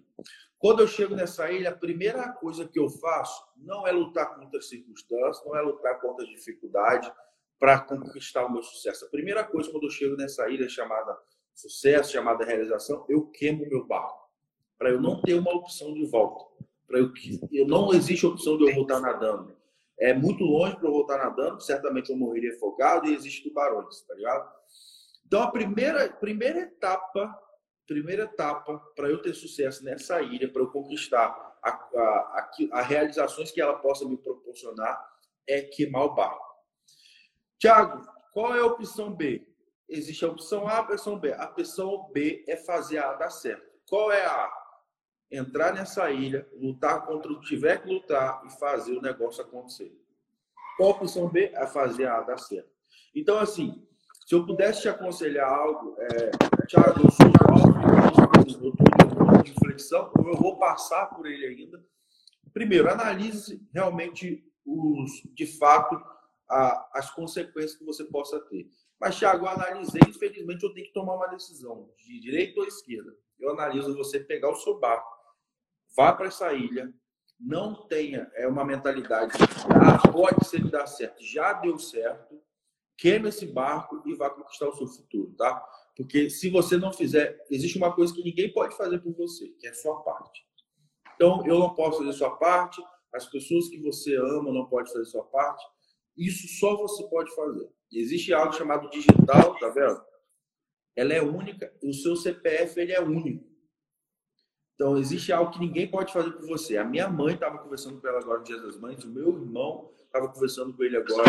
Quando eu chego nessa ilha, a primeira coisa que eu faço não é lutar contra as circunstâncias, não é lutar contra as dificuldades para conquistar o meu sucesso. A primeira coisa, quando eu chego nessa ilha chamada sucesso, chamada realização, eu queimo o meu barco. Para eu não ter uma opção de volta. Para eu, eu não existe opção de eu voltar nadando. É muito longe para eu voltar nadando, certamente eu morreria afogado e existem tubarões, tá ligado? Então, a primeira, primeira etapa, primeira etapa para eu ter sucesso nessa ilha, para eu conquistar a, a, a, a realizações que ela possa me proporcionar, é queimar o barco. Thiago, qual é a opção B? Existe a opção A, a opção B. A opção B é fazer a A dar certo. Qual é a A? Entrar nessa ilha, lutar contra o que tiver que lutar e fazer o negócio acontecer. Qual a opção B? É fazer a A dar certo. Então, assim, se eu pudesse te aconselhar algo, é, Thiago, eu sou alto, eu estou em ponto de inflexão, eu vou passar por ele ainda. Primeiro, analise realmente, os, de fato, a, as consequências que você possa ter. Mas, Thiago, eu analisei, infelizmente, eu tenho que tomar uma decisão, de direita ou esquerda. Eu analiso você pegar o seu barco, vá para essa ilha, não tenha é uma mentalidade de ah, pode ser que dá certo, já deu certo, queima esse barco e vá conquistar o seu futuro, tá? Porque se você não fizer, existe uma coisa que ninguém pode fazer por você, que é a sua parte. Então, eu não posso fazer a sua parte, as pessoas que você ama não podem fazer a sua parte. Isso só você pode fazer. Existe algo chamado digital, tá vendo? Ela é única, o seu C P F ele é único. Então, existe algo que ninguém pode fazer por você. A minha mãe estava conversando com ela agora no Dia das Mães, o meu irmão estava conversando com ele agora.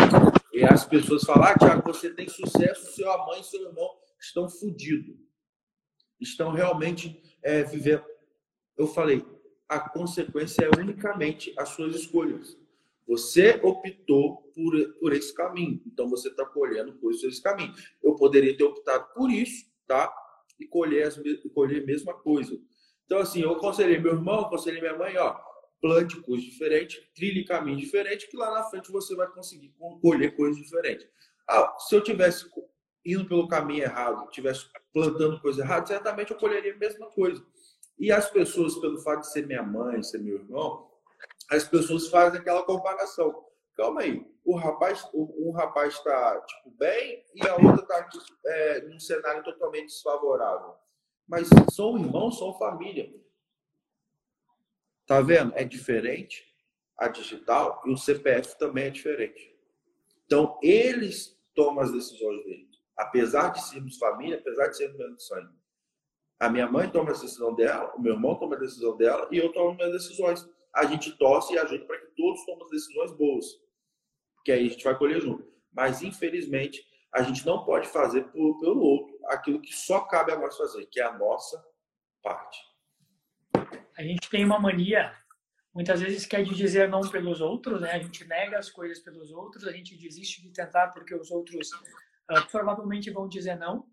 E as pessoas falam, ah, Thiago, você tem sucesso, sua mãe e seu irmão estão fodidos. Estão realmente é, vivendo. Eu falei, a consequência é unicamente as suas escolhas. Você optou por, por esse caminho. Então, você está colhendo coisas desse caminho. Eu poderia ter optado por isso, tá? E colher, as, colher a mesma coisa. Então, assim, eu aconselhei meu irmão, aconselhei minha mãe, ó, plante coisas diferentes, trilhe caminho diferente, que lá na frente você vai conseguir colher coisas diferentes. Ah, se eu tivesse indo pelo caminho errado, tivesse plantando coisa errada, certamente eu colheria a mesma coisa. E as pessoas, pelo fato de ser minha mãe, ser meu irmão, as pessoas fazem aquela comparação. Calma aí, o rapaz, um rapaz está tipo, bem e a outra está é, num cenário totalmente desfavorável. Mas são irmãos, são família. Tá vendo? É diferente a digital e o C P F também é diferente. Então, eles tomam as decisões deles. Apesar de sermos família, apesar de sermos mesmo sangue. A minha mãe toma a decisão dela, o meu irmão toma a decisão dela e eu tomo minhas decisões. A gente torce e ajuda para que todos tomem as decisões boas. Porque aí a gente vai colher junto. Mas, infelizmente, a gente não pode fazer por, pelo outro aquilo que só cabe a nós fazer, que é a nossa parte. A gente tem uma mania, muitas vezes, que é de dizer não pelos outros, né? A gente nega as coisas pelos outros, a gente desiste de tentar porque os outros uh, provavelmente vão dizer não.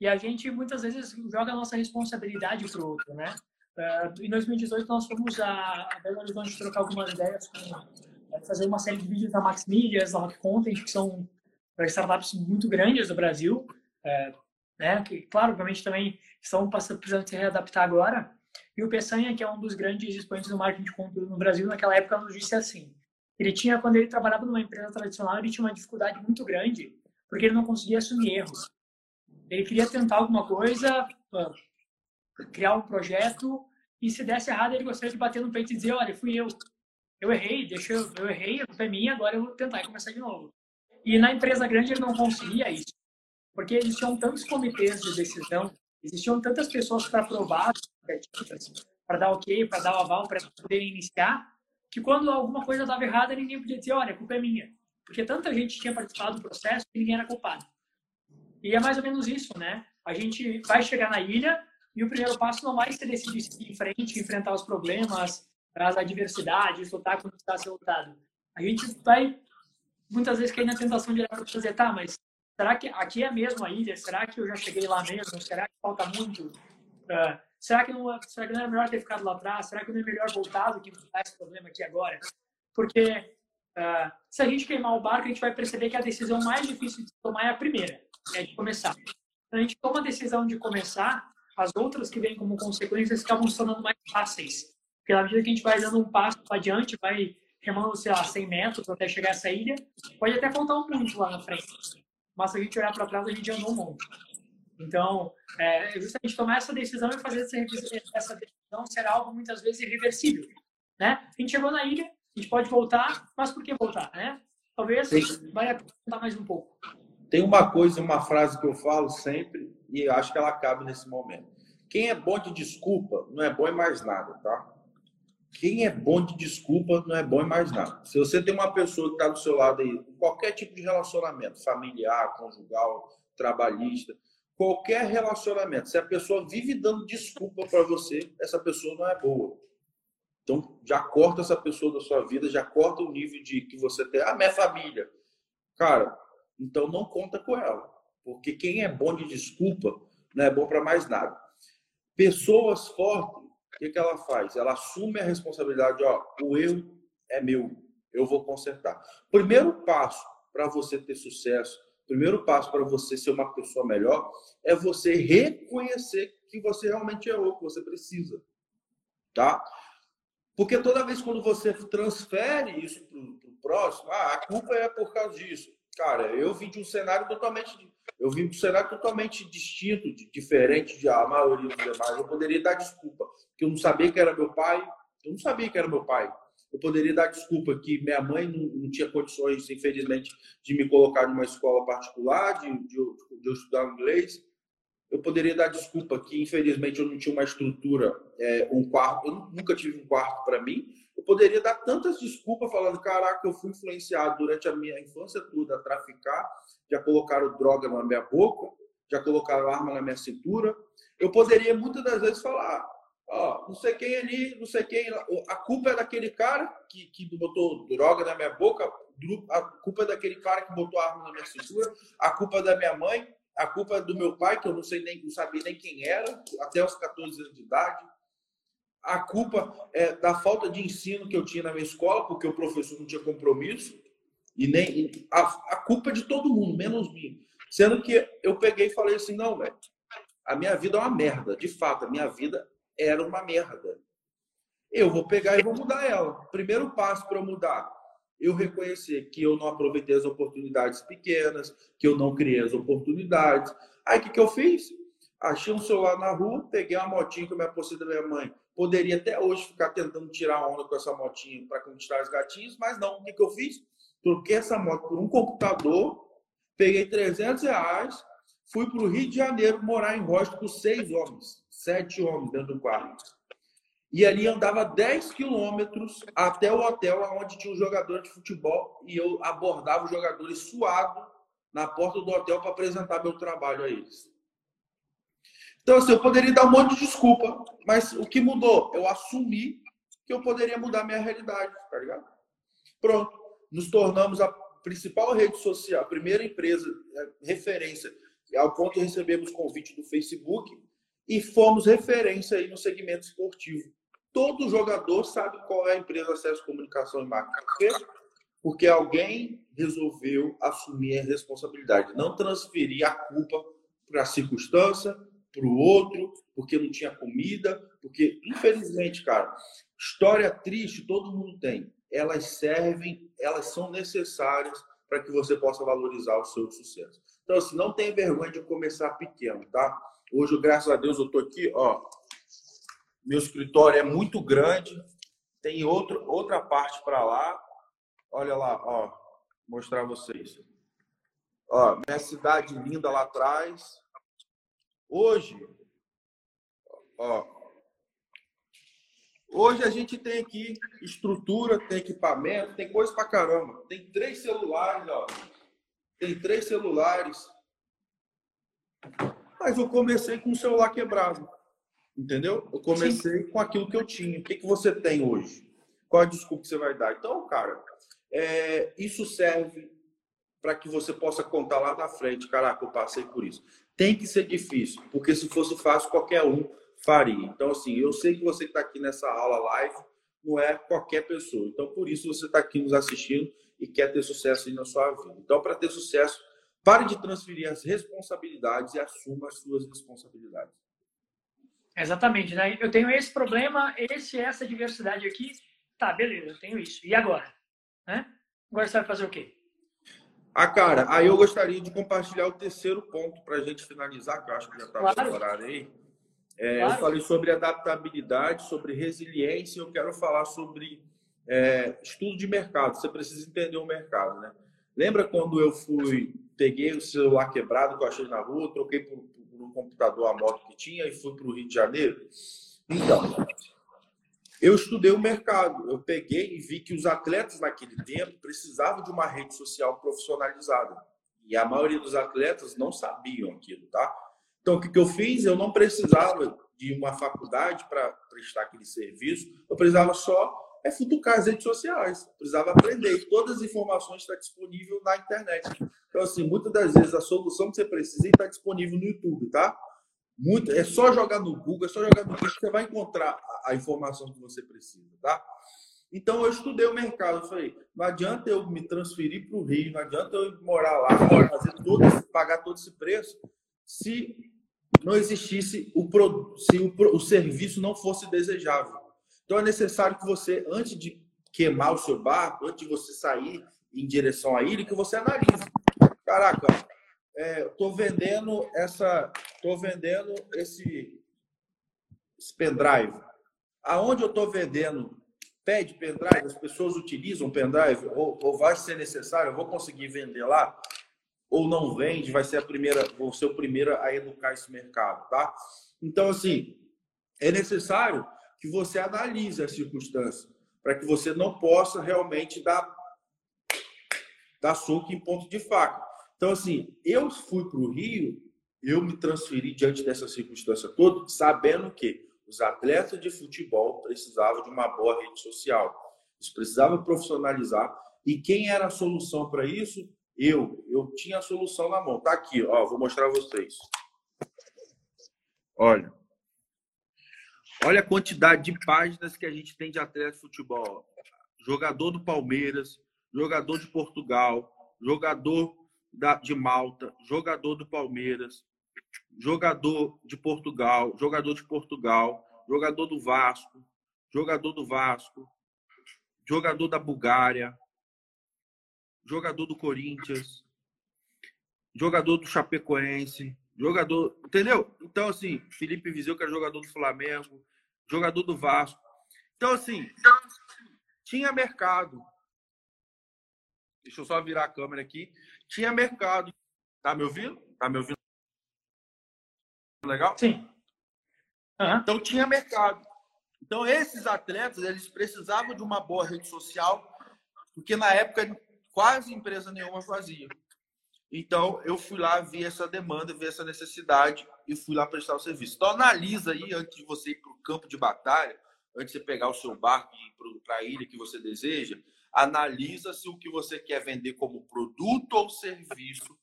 E a gente, muitas vezes, joga a nossa responsabilidade para o outro, né? Uh, em dois mil e dezoito, nós fomos a Belo Horizonte trocar algumas ideias, com, fazer uma série de vídeos da MaxMedia, da RockContent, que são para startups muito grandes do Brasil, é, né? Que, claro, obviamente também estão passando, precisando se readaptar agora. E o Peçanha, que é um dos grandes expoentes do marketing de conteúdo no Brasil, naquela época nos disse assim, ele tinha, quando ele trabalhava numa empresa tradicional, ele tinha uma dificuldade muito grande, porque ele não conseguia assumir erros. Ele queria tentar alguma coisa, criar um projeto, e se desse errado, ele gostaria de bater no peito e dizer, olha, fui eu, eu errei, deixa eu, eu errei, a culpa é minha, agora eu vou tentar e começar de novo. E na empresa grande ele não conseguia isso, porque existiam tantos comitês de decisão, existiam tantas pessoas para aprovar, para dar ok, para dar o aval, para poderem iniciar, que quando alguma coisa estava errada, ninguém podia dizer, olha, a culpa é minha. Porque tanta gente tinha participado do processo que ninguém era culpado. E é mais ou menos isso, né? A gente vai chegar na ilha e o primeiro passo não vai ser decidir seguir em frente, enfrentar os problemas, as adversidades, lutar quando está sendo lutado. A gente vai... Muitas vezes cai na tentação de dizer, tá, mas será que aqui é mesmo a ilha? Será que eu já cheguei lá mesmo? Será que falta muito? Uh, será, que não, será que não é melhor ter ficado lá atrás? Será que não é melhor voltar do que mudar esse problema aqui agora? Porque uh, se a gente queimar o barco, a gente vai perceber que a decisão mais difícil de tomar é a primeira, é de começar. Quando a gente toma a decisão de começar, as outras que vêm como consequências acabam se tornando mais fáceis. Porque na medida que a gente vai dando um passo adiante, vai... remando, sei lá, cem metros até chegar a essa ilha, pode até faltar um monte lá na frente. Mas se a gente olhar para trás, a gente andou um monte. Então, é, justamente tomar essa decisão e fazer essa decisão será algo, muitas vezes, irreversível. Né? A gente chegou na ilha, a gente pode voltar, mas por que voltar? Né? Talvez vai apontar mais um pouco. Tem uma coisa, uma frase que eu falo sempre, e acho que ela cabe nesse momento. Quem é bom de desculpa, não é bom em mais nada, tá? Quem é bom de desculpa não é bom em mais nada. Se você tem uma pessoa que está do seu lado aí, qualquer tipo de relacionamento, familiar, conjugal, trabalhista, qualquer relacionamento, se a pessoa vive dando desculpa para você, essa pessoa não é boa. Então, já corta essa pessoa da sua vida, já corta o nível de que você tem. Ah, minha família. Cara, então não conta com ela. Porque quem é bom de desculpa não é bom para mais nada. Pessoas fortes, o que, que ela faz? Ela assume a responsabilidade, ó, o erro é meu, eu vou consertar. Primeiro passo para você ter sucesso, primeiro passo para você ser uma pessoa melhor, é você reconhecer que você realmente errou, que você precisa, tá? Porque toda vez quando você transfere isso para o próximo, ah, a culpa é por causa disso. Cara, eu vim de um cenário totalmente... Eu vim de um cenário totalmente distinto, de, diferente de a maioria dos demais. Eu poderia dar desculpa que eu não sabia que era meu pai. Eu não sabia que era meu pai. Eu poderia dar desculpa que minha mãe não, não tinha condições, infelizmente, de me colocar numa escola particular, de, de, de eu estudar inglês. Eu poderia dar desculpa que, infelizmente, eu não tinha uma estrutura, é, um quarto. Eu nunca tive um quarto para mim. Eu poderia dar tantas desculpas falando, caraca, eu fui influenciado durante a minha infância toda a traficar, já colocaram droga na minha boca, já colocaram arma na minha cintura. Eu poderia, muitas das vezes, falar, ó, oh, não sei quem ali, não sei quem lá. A culpa é daquele cara que, que botou droga na minha boca, a culpa é daquele cara que botou arma na minha cintura, a culpa é da minha mãe, a culpa é do meu pai, que eu não, sei nem, não sabia nem quem era, até os catorze anos de idade. A culpa é da falta de ensino que eu tinha na minha escola, porque o professor não tinha compromisso, e nem a, a culpa é de todo mundo, menos mim. Sendo que eu peguei e falei assim, não, velho, a minha vida é uma merda. De fato, a minha vida era uma merda. Eu vou pegar e vou mudar ela. Primeiro passo para eu mudar, eu reconhecer que eu não aproveitei as oportunidades pequenas, que eu não criei as oportunidades. Aí, o que, que eu fiz? Achei um celular na rua, peguei uma motinha que eu me apossei da minha mãe. Poderia até hoje ficar tentando tirar onda com essa motinha para conquistar os gatinhos, mas não. O que, que eu fiz? Troquei essa moto por um computador, peguei trezentos reais, fui para o Rio de Janeiro morar em Rocha com seis homens, sete homens dentro do quarto. E ali andava dez quilômetros até o hotel onde tinha um jogador de futebol e eu abordava os jogadores suado na porta do hotel para apresentar meu trabalho a eles. Então, assim, eu poderia dar um monte de desculpa, mas o que mudou? Eu assumi que eu poderia mudar minha realidade, tá ligado? Pronto. Nos tornamos a principal rede social, a primeira empresa, a referência, ao ponto de recebermos convite do Facebook e fomos referência aí no segmento esportivo. Todo jogador sabe qual é a empresa Acesso, Comunicação e Marketing. Por quê? Porque alguém resolveu assumir a responsabilidade, não transferir a culpa para a circunstância, para o outro, porque não tinha comida, porque, infelizmente, cara, história triste todo mundo tem. Elas servem, elas são necessárias para que você possa valorizar o seu sucesso. Então, assim, não tem vergonha de começar pequeno, tá? Hoje, graças a Deus, eu tô aqui, ó, meu escritório é muito grande, tem outro, outra parte para lá, olha lá, ó, vou mostrar vocês. Ó, minha cidade linda lá atrás. Hoje, ó, hoje a gente tem aqui estrutura, tem equipamento, tem coisa pra caramba. Tem três celulares, ó. Tem três celulares. Mas eu comecei com o celular quebrado, entendeu? Eu comecei Sim. com aquilo que eu tinha. O que, que você tem hoje? Qual a desculpa que você vai dar? Então, cara, é, isso serve para que você possa contar lá na frente. Caraca, eu passei por isso. Tem que ser difícil, porque se fosse fácil, qualquer um faria. Então, assim, eu sei que você que está aqui nessa aula live não é qualquer pessoa. Então, por isso, você está aqui nos assistindo e quer ter sucesso aí na sua vida. Então, para ter sucesso, pare de transferir as responsabilidades e assuma as suas responsabilidades. Exatamente, né? Eu tenho esse problema, esse, essa diversidade aqui. Tá, beleza, eu tenho isso. E agora? Né? Agora você vai fazer o quê? Ah, cara, aí eu gostaria de compartilhar o terceiro ponto para a gente finalizar, que eu acho que já está no claro. horário aí. É, claro. Eu falei sobre adaptabilidade, sobre resiliência, eu quero falar sobre é, estudo de mercado. Você precisa entender o mercado, né? Lembra quando eu fui, peguei o celular quebrado que eu achei na rua, troquei por, por um computador, a moto que tinha e fui para o Rio de Janeiro? Então, eu estudei o mercado, eu peguei e vi que os atletas naquele tempo precisavam de uma rede social profissionalizada. E a maioria dos atletas não sabiam aquilo, tá? Então, o que, que eu fiz? Eu não precisava de uma faculdade para prestar aquele serviço, eu precisava só é futucar as redes sociais, eu precisava aprender. Todas as informações estão disponíveis na internet. Então, assim, muitas das vezes a solução que você precisa está disponível no YouTube, tá? Muito, é só jogar no Google, é só jogar no Google que você vai encontrar a, a informação que você precisa, tá? Então, eu estudei o mercado, eu falei, não adianta eu me transferir para o Rio, não adianta eu morar lá, fazer todo, pagar todo esse preço, se não existisse, o, pro, se o, o serviço não fosse desejável. Então, é necessário que você, antes de queimar o seu barco, antes de você sair em direção a ele, que você analise. caraca, é, tô vendendo essa, tô vendendo esse, esse pendrive. Aonde eu tô vendendo? Pede pendrive, as pessoas utilizam pendrive, ou, ou vai ser necessário, eu vou conseguir vender lá, ou não vende, vai ser a primeira, vou ser o primeiro a educar esse mercado, tá? Então, assim, é necessário que você analise as circunstâncias, para que você não possa realmente dar, dar soco em ponto de faca. Então, assim, eu fui para o Rio, eu me transferi diante dessa circunstância toda, sabendo que os atletas de futebol precisavam de uma boa rede social. Eles precisavam profissionalizar. E quem era a solução para isso? Eu. Eu tinha a solução na mão. Tá aqui, ó. Vou mostrar a vocês. Olha. Olha a quantidade de páginas que a gente tem de atleta de futebol. Jogador do Palmeiras, jogador de Portugal, jogador da, de Malta, jogador do Palmeiras, jogador de Portugal, jogador de Portugal, jogador do Vasco, jogador do Vasco, jogador da Bulgária, jogador do Corinthians, jogador do Chapecoense, jogador, entendeu? Então, assim, Felipe Vizeu, que era jogador do Flamengo, jogador do Vasco. Então, assim, tinha mercado. Deixa eu só virar a câmera aqui. Tinha mercado. Tá me ouvindo? Tá me ouvindo? Legal? Sim. Uhum. Então, tinha mercado. Então, esses atletas, eles precisavam de uma boa rede social, porque na época quase empresa nenhuma fazia. Então, eu fui lá, vi essa demanda, vi essa necessidade e fui lá prestar o serviço. Então, analisa aí, antes de você ir para o campo de batalha, antes de você pegar o seu barco e ir para a ilha que você deseja, analisa se o que você quer vender como produto ou serviço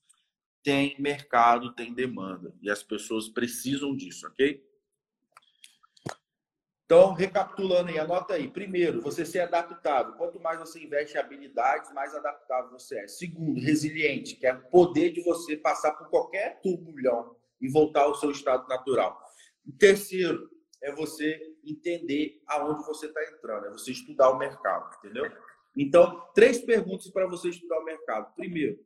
tem mercado, tem demanda. E as pessoas precisam disso, ok? Então, recapitulando aí, anota aí. Primeiro, você ser adaptável. Quanto mais você investe em habilidades, mais adaptável você é. Segundo, resiliente, que é o poder de você passar por qualquer turbilhão e voltar ao seu estado natural. Terceiro, é você entender aonde você está entrando. É você estudar o mercado, entendeu? Então, três perguntas para você estudar o mercado. Primeiro,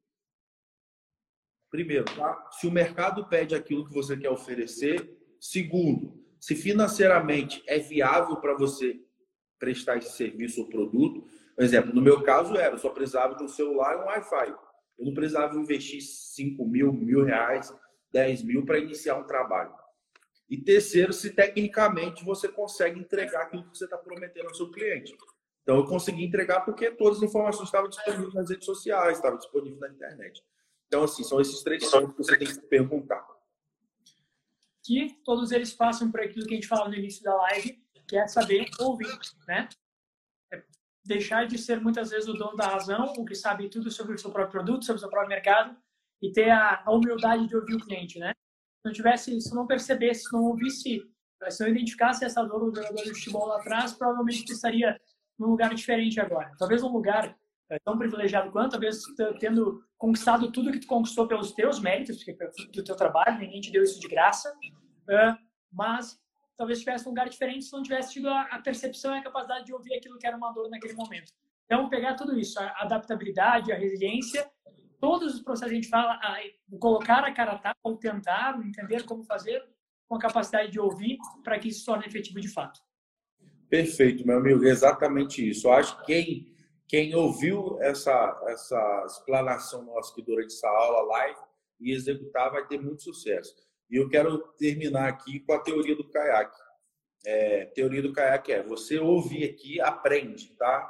Primeiro, tá? Se o mercado pede aquilo que você quer oferecer. Segundo, se financeiramente é viável para você prestar esse serviço ou produto. Por exemplo, no meu caso era, eu só precisava de um celular e um Wi-Fi. Eu não precisava investir cinco mil, mil reais, dez mil para iniciar um trabalho. E terceiro, se tecnicamente você consegue entregar aquilo que você está prometendo ao seu cliente. Então, eu consegui entregar porque todas as informações estavam disponíveis nas redes sociais, estavam disponíveis na internet. Então, assim, são esses três pontos que você tem que se perguntar. Que todos eles passam por aquilo que a gente falou no início da live, que é saber ouvir, né? É deixar de ser, muitas vezes, o dono da razão, o que sabe tudo sobre o seu próprio produto, sobre o seu próprio mercado, e ter a, a humildade de ouvir o cliente, né? Se não tivesse, se não percebesse, se não ouvisse, se não identificasse essa dor do jogador de futebol lá atrás, provavelmente tu estaria num lugar diferente agora. Talvez um lugar tão privilegiado quanto, talvez tendo conquistado tudo que tu conquistou pelos teus méritos, porque do teu trabalho, ninguém te deu isso de graça, mas talvez tivesse um lugar diferente se não tivesse tido a percepção e a capacidade de ouvir aquilo que era uma dor naquele momento. Então, pegar tudo isso, a adaptabilidade, a resiliência, todos os processos que a gente fala, a colocar a cara a tapa, ou tentar, entender como fazer, com a capacidade de ouvir, para que isso se torne efetivo de fato. Perfeito, meu amigo, exatamente isso. Eu acho que quem... Quem ouviu essa, essa explanação nossa que durante essa aula, live, e executar vai ter muito sucesso. E eu quero terminar aqui com a teoria do caiaque. É, teoria do caiaque é você ouvir aqui, aprende, tá?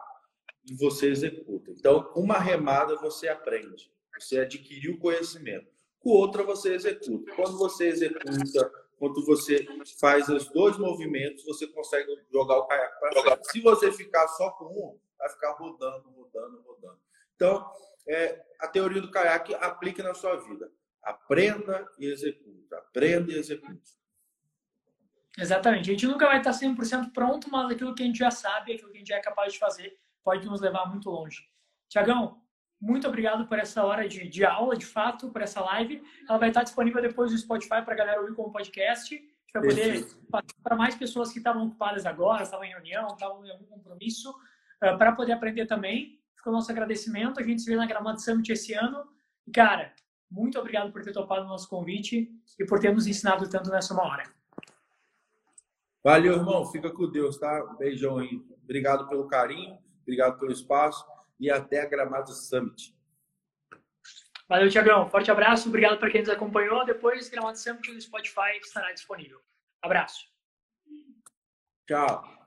E você executa. Então, uma remada você aprende. Você adquiriu o conhecimento. Com outra você executa. Quando você executa, quando você faz os dois movimentos, você consegue jogar o caiaque para frente. Se você ficar só com um, vai ficar rodando, rodando, rodando. Então, é, a teoria do caiaque aplique na sua vida. Aprenda e executa. Aprenda e executa. Exatamente. A gente nunca vai estar cem por cento pronto, mas aquilo que a gente já sabe, aquilo que a gente já é capaz de fazer, pode nos levar muito longe. Thiagão, muito obrigado por essa hora de, de aula, de fato, por essa live. Ela vai estar disponível depois no Spotify para a galera ouvir como podcast. A gente vai poder passar para mais pessoas que estavam ocupadas agora, estavam em reunião, estavam em algum compromisso, para poder aprender também. Fica o nosso agradecimento. A gente se vê na Gramado Summit esse ano Cara, muito obrigado por ter topado o nosso convite e por ter nos ensinado tanto nessa uma hora. Valeu, irmão. Fica com Deus, tá? Um beijão aí. Obrigado pelo carinho, obrigado pelo espaço e até a Gramado Summit. Valeu, Thiagão. Forte abraço. Obrigado para quem nos acompanhou. Depois, Gramado Summit no Spotify estará disponível. Abraço. Tchau.